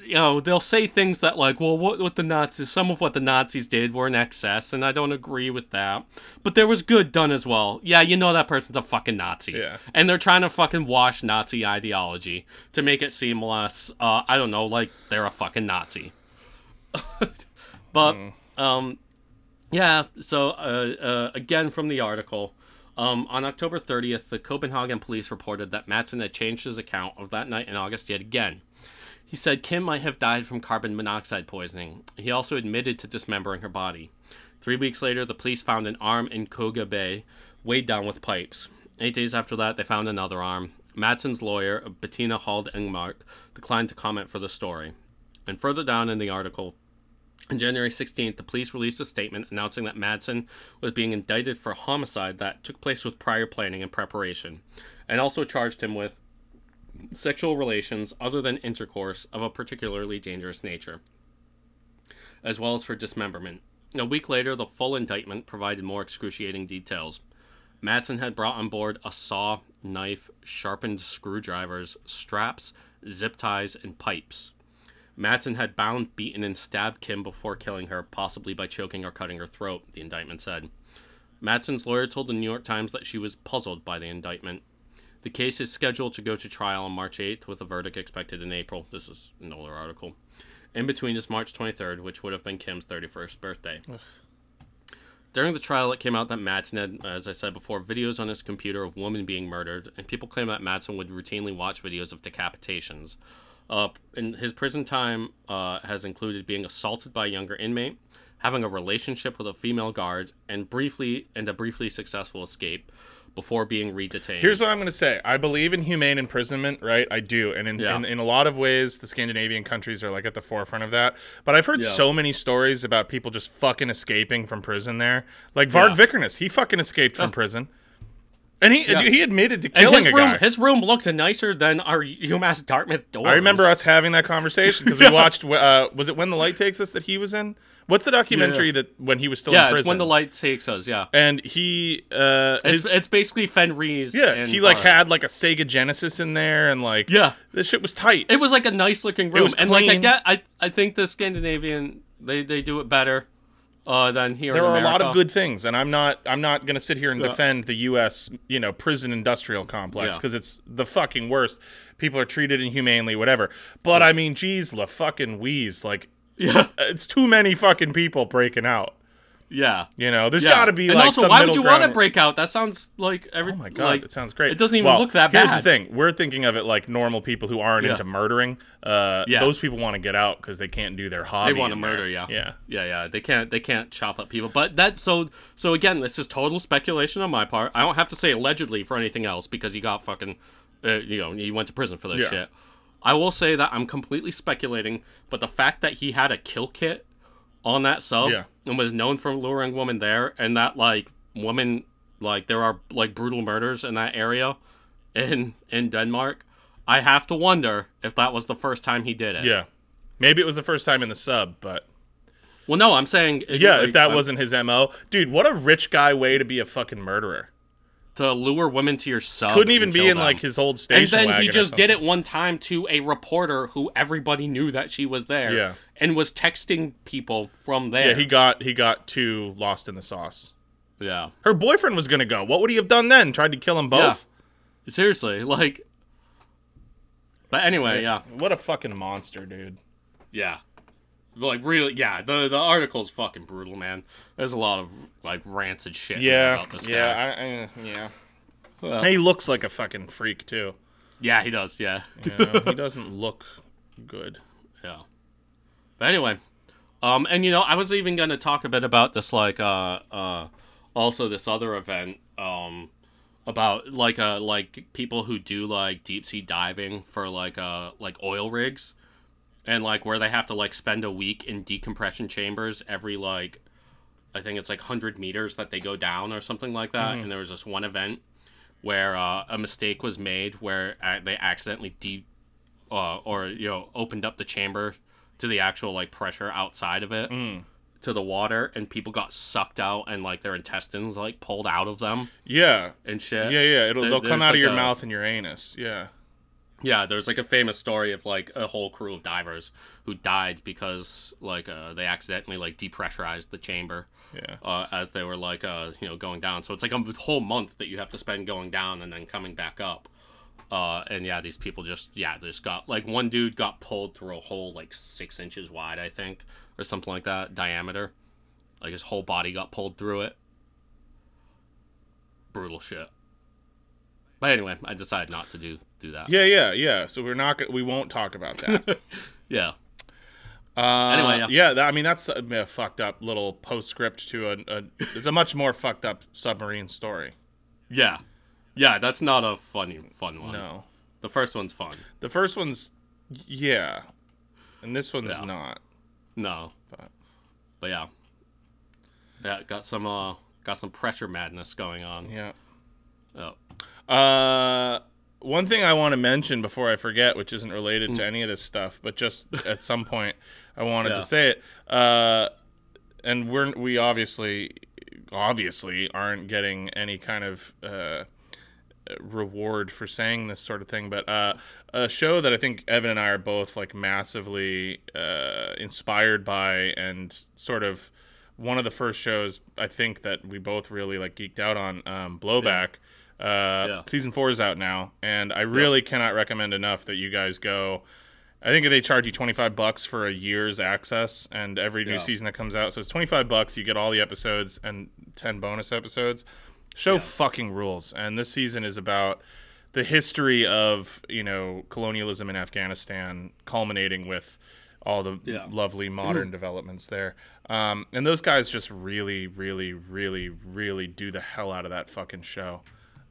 You know, they'll say things that like, well, some of what the Nazis did were in excess, and I don't agree with that. But there was good done as well. Yeah, you know that person's a fucking Nazi. Yeah. And they're trying to fucking wash Nazi ideology to make it seem less, I don't know, like they're a fucking Nazi. But, yeah, so again from the article... on October 30th, the Copenhagen police reported that Madsen had changed his account of that night in August yet again. He said Kim might have died from carbon monoxide poisoning. He also admitted to dismembering her body. 3 weeks later, the police found an arm in Koga Bay, weighed down with pipes. 8 days after that, they found another arm. Madsen's lawyer, Bettina Hald Engmark, declined to comment for the story. And further down in the article... On January 16th, the police released a statement announcing that Madsen was being indicted for homicide that took place with prior planning and preparation, and also charged him with sexual relations other than intercourse of a particularly dangerous nature, as well as for dismemberment. A week later, the full indictment provided more excruciating details. Madsen had brought on board a saw, knife, sharpened screwdrivers, straps, zip ties, and pipes. Madsen had bound, beaten, and stabbed Kim before killing her, possibly by choking or cutting her throat, the indictment said. Madsen's lawyer told the New York Times that she was puzzled by the indictment. The case is scheduled to go to trial on March 8th, with a verdict expected in April. This is an older article. In between is March 23rd, which would have been Kim's 31st birthday. Ugh. During the trial, it came out that Madsen had, as I said before, videos on his computer of women being murdered, and people claim that Madsen would routinely watch videos of decapitations. And his prison time has included being assaulted by a younger inmate, having a relationship with a female guard, and a briefly successful escape before being re-detained. Here's what I'm going to say. I believe in humane imprisonment, right? I do. And in a lot of ways, the Scandinavian countries are like at the forefront of that. But I've heard so many stories about people just fucking escaping from prison there. Like Vard Vikernes, he fucking escaped from prison. And he admitted to killing a guy. His room looked nicer than our UMass Dartmouth dorms. I remember us having that conversation because we watched, was it When the Light Takes Us that he was in? What's the documentary that when he was still in prison? Yeah, it's When the Light Takes Us, yeah. And he... it's basically Fenris. Yeah, he had like a Sega Genesis in there and like... Yeah. This shit was tight. It was like a nice looking room. It was clean. And like I think the Scandinavian, they do it better. Than here there in America. Are a lot of good things, and I'm not going to sit here and defend the U.S. Prison industrial complex because it's the fucking worst. People are treated inhumanely, whatever. But I mean, geez, la fucking wheeze, like it's too many fucking people breaking out. Yeah, there's got to be and like. Also, some why would you want to break out? That sounds like every. Oh my god, like, it sounds great. It doesn't even look that bad. Here's the thing: we're thinking of it like normal people who aren't into murdering. Those people want to get out because they can't do their hobby. They want to murder. Yeah. They can't chop up people. But that so again, this is total speculation on my part. I don't have to say allegedly for anything else because you got fucking, you went to prison for this shit. I will say that I'm completely speculating, but the fact that he had a kill kit on that sub and was known for luring women there, and that like women like there are like brutal murders in that area in Denmark. I have to wonder if that was the first time he did it. Yeah, maybe it was the first time in the sub, but well, no, I'm saying if that wasn't his MO, dude, what a rich guy way to be a fucking murderer. To lure women to your sub. Couldn't even be in like his old station wagon. And then he just did it one time to a reporter who everybody knew that she was there. Yeah. and was texting people from there. Yeah, he got too lost in the sauce. Yeah. Her boyfriend was going to go. What would he have done then? Tried to kill them both? Yeah. Seriously, like... But anyway, yeah. What a fucking monster, dude. Yeah. Like, really, yeah. The article's fucking brutal, man. There's a lot of, like, rancid shit about this guy. Yeah. Well, he looks like a fucking freak, too. Yeah, he does, yeah. He doesn't look good. Yeah. But anyway, and, you know, I was even going to talk a bit about this, like, also this other event, about, like people who do, like, deep-sea diving for, like oil rigs, and, like, where they have to, like, spend a week in decompression chambers every, like, I think it's, like, 100 meters that they go down or something like that, and there was this one event where a mistake was made where they accidentally opened up the chamber to the actual, like, pressure outside of it to the water, and people got sucked out and, like, their intestines, like, pulled out of them. Yeah. And shit. Yeah. They'll come out, like, of your mouth and your anus. Yeah. Yeah, there's, like, a famous story of, like, a whole crew of divers who died because, like, they accidentally, like, depressurized the chamber as they were, like, going down. So it's, like, a whole month that you have to spend going down and then coming back up. And, yeah, these people just got, like, one dude got pulled through a hole, like, 6 inches wide, I think, or something like that, diameter. Like, his whole body got pulled through it. Brutal shit. But anyway, I decided not to do that. Yeah. So we won't talk about that. Yeah. Anyway, that's a fucked up little postscript to it's a much more fucked up submarine story. Yeah. Yeah, that's not a fun one. No. The first one's fun. The first one's, yeah. And this one's not. No. But yeah. Yeah, got some pressure madness going on. Yeah. Oh. One thing I want to mention before I forget, which isn't related to any of this stuff, but just at some point I wanted to say it. And we obviously aren't getting any kind of reward for saying this sort of thing, but a show that I think Evan and I are both, like, massively inspired by, and sort of one of the first shows I think that we both really, like, geeked out on, Blowback. Yeah. Season 4 is out now, and I really cannot recommend enough that you guys go. I think they charge you $25 for a year's access, and every new season that comes out, so it's $25. You get all the episodes and 10 bonus episodes. Show fucking rules, and this season is about the history of, you know, colonialism in Afghanistan, culminating with all the lovely modern developments there. And those guys just really, really, really, really do the hell out of that fucking show.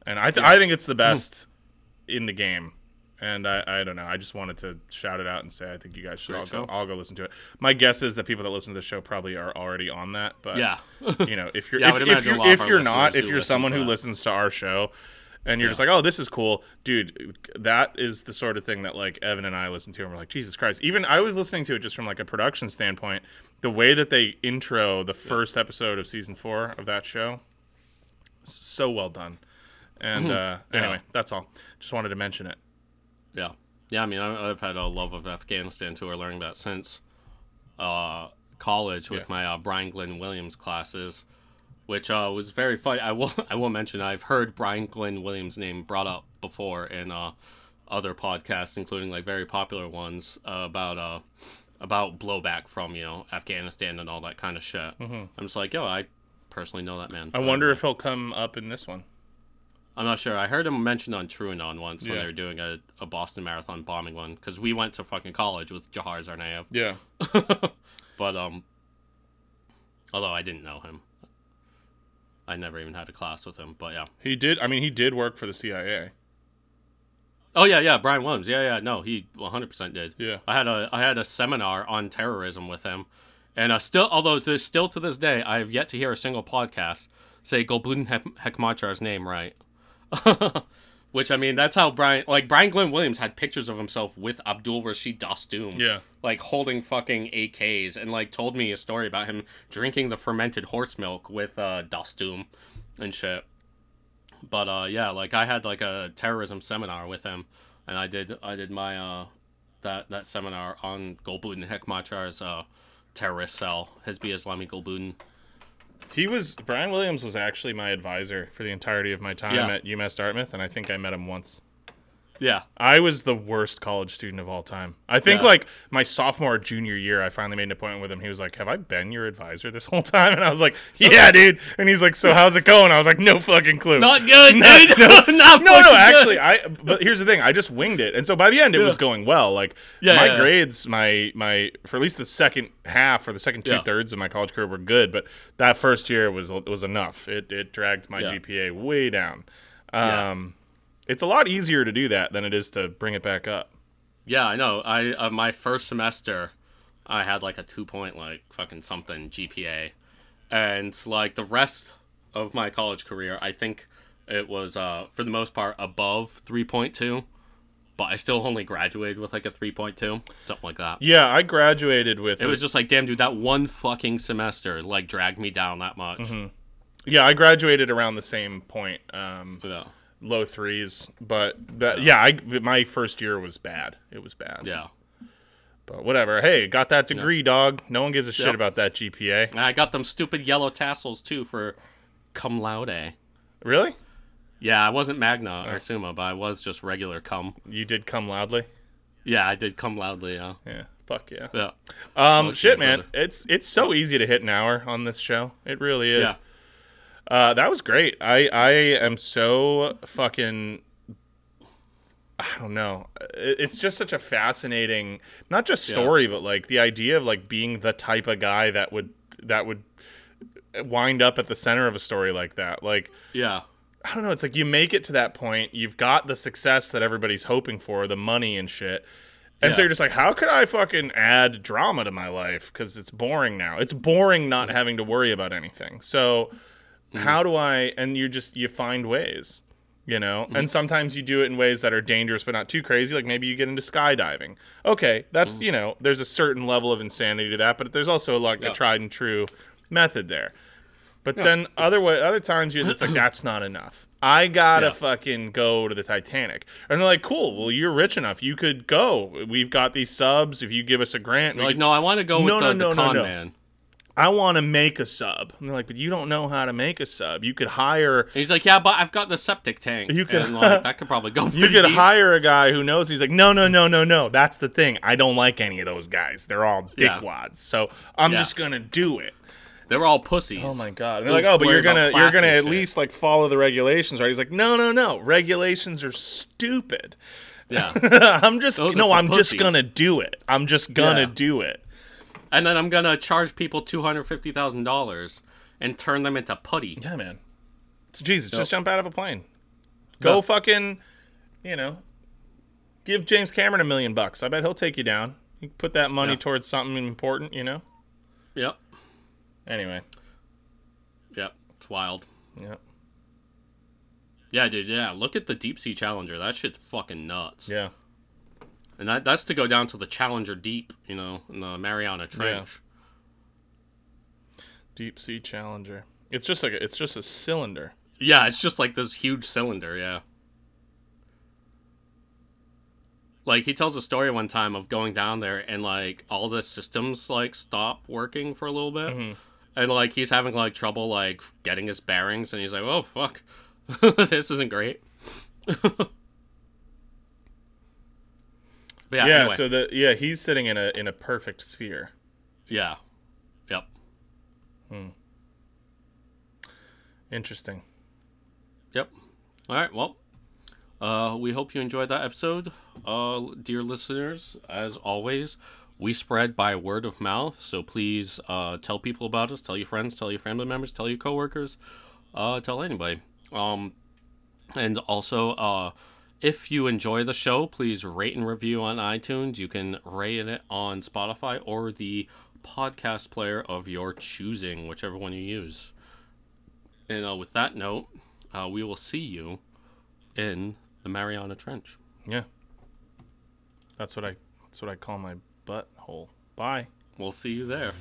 And I think it's the best in the game. And I don't know. I just wanted to shout it out and say I think you guys should all go listen to it. My guess is that people that listen to the show probably are already on that. But, you know, if you're if you're someone who listens to our show and you're just like, oh, this is cool, dude, that is the sort of thing that, like, Evan and I listen to and we're like, Jesus Christ. Even I was listening to it just from, like, a production standpoint. The way that they intro the first episode of season 4 of that show, so well done. And anyway, that's all. Just wanted to mention it. Yeah. Yeah, I mean, I've had a love of Afghanistan, too. I learned that since college with my Brian Glenn Williams classes, which was very funny. I will mention I've heard Brian Glenn Williams' name brought up before in other podcasts, including, like, very popular ones about blowback from, you know, Afghanistan and all that kind of shit. Mm-hmm. I'm just like, yo, I personally know that man. I wonder if he'll come up in this one. I'm not sure. I heard him mentioned on True and On once when they were doing a Boston Marathon bombing one, because we went to fucking college with Jahar Zarnaev. Yeah. But, although I didn't know him. I never even had a class with him, but yeah. He did work for the CIA. Oh, yeah, Brian Williams. Yeah, no, he 100% did. Yeah. I had a seminar on terrorism with him, and although to this day, I have yet to hear a single podcast say Gulbuddin Hekmatyar's name right. Which, I mean, that's how Brian Glenn Williams had pictures of himself with Abdul Rashid Dostum, like, holding fucking AKs, and, like, told me a story about him drinking the fermented horse milk with Dostum and shit. But I had, like, a terrorism seminar with him, and I did my that seminar on Gulbuddin Hekmatyar's terrorist cell, Hizb-i Islami Gulbuddin. Brian Williams was actually my advisor for the entirety of my time at UMass Dartmouth, and I think I met him once. Yeah. I was the worst college student of all time. I think, my sophomore, junior year, I finally made an appointment with him. He was like, have I been your advisor this whole time? And I was like, yeah, dude. And he's like, so how's it going? I was like, no fucking clue. Not good, dude. No, actually. But here's the thing. I just winged it. And so by the end, it was going well. Like, my grades, my for at least the second half or the second two-thirds of my college career were good. But that first year was enough. It dragged my GPA way down. It's a lot easier to do that than it is to bring it back up. Yeah, I know. I my first semester, I had like a 2 point like fucking something GPA, and like the rest of my college career, I think it was for the most part above 3.2, but I still only graduated with like a 3.2, something like that. Yeah, I graduated with. It was just like, damn, dude, that one fucking semester like dragged me down that much. Mm-hmm. Yeah, I graduated around the same point. Low threes, but my first year was bad. It was bad. Yeah, but whatever. Hey, got that degree, dog. No one gives a shit about that GPA. And I got them stupid yellow tassels too for cum laude. Really? Yeah, I wasn't magna or summa, but I was just regular cum. You did cum loudly. Yeah, I did cum loudly. Yeah. Yeah. Fuck yeah. Yeah. Shit, man. Brother. It's so easy to hit an hour on this show. It really is. Yeah. That was great. I am so fucking, I don't know. It's just such a fascinating, not just story, but like the idea of like being the type of guy that would wind up at the center of a story like that. Like, yeah, I don't know. It's like you make it to that point. You've got the success that everybody's hoping for, the money and shit. And so you're just like, how could I fucking add drama to my life? Because it's boring now. It's boring not having to worry about anything. So how do I, and you find ways, you know, and sometimes you do it in ways that are dangerous, but not too crazy. Like maybe you get into skydiving. Okay. That's, you know, there's a certain level of insanity to that, but there's also like a tried and true method there. But then other times it's like, that's not enough. I gotta fucking go to the Titanic. And they're like, cool. Well, you're rich enough. You could go. We've got these subs. If you give us a grant. Like, no, I want to go with the con man. I want to make a sub. And they're like, but you don't know how to make a sub. You could hire. And he's like, yeah, but I've got the septic tank. You could, and like, that could probably go. You could hire a guy who knows. He's like, no. That's the thing. I don't like any of those guys. They're all dickwads. So I'm just gonna do it. They're all pussies. Oh my god. And they're like, oh, but you're gonna at least like follow the regulations, right? He's like, no. Regulations are stupid. Yeah. I'm just gonna do it. I'm just gonna do it. And then I'm going to charge people $250,000 and turn them into putty. Yeah, man. So, Jesus, just jump out of a plane. Go fucking, you know, give James Cameron $1 million. I bet he'll take you down. You can put that money towards something important, you know? Yep. Anyway. Yep. It's wild. Yep. Yeah, dude. Yeah. Look at the Deep Sea Challenger. That shit's fucking nuts. Yeah. And that's to go down to the Challenger Deep, you know, in the Mariana Trench. Yeah. Deep Sea Challenger. It's just like it's just a cylinder. Yeah, it's just like this huge cylinder. Yeah. Like he tells a story one time of going down there and like all the systems like stop working for a little bit, and like he's having like trouble like getting his bearings, and he's like, "Oh fuck, this isn't great." Yeah, anyway. So he's sitting in a perfect sphere. Yeah. Yep. Interesting. Yep. All right, well, we hope you enjoyed that episode. Dear listeners, as always, we spread by word of mouth, so please tell people about us, tell your friends, tell your family members, tell your coworkers, tell anybody. And also if you enjoy the show, please rate and review on iTunes. You can rate it on Spotify or the podcast player of your choosing, whichever one you use. And with that note, we will see you in the Mariana Trench. Yeah. That's what I call my butthole. Bye. We'll see you there.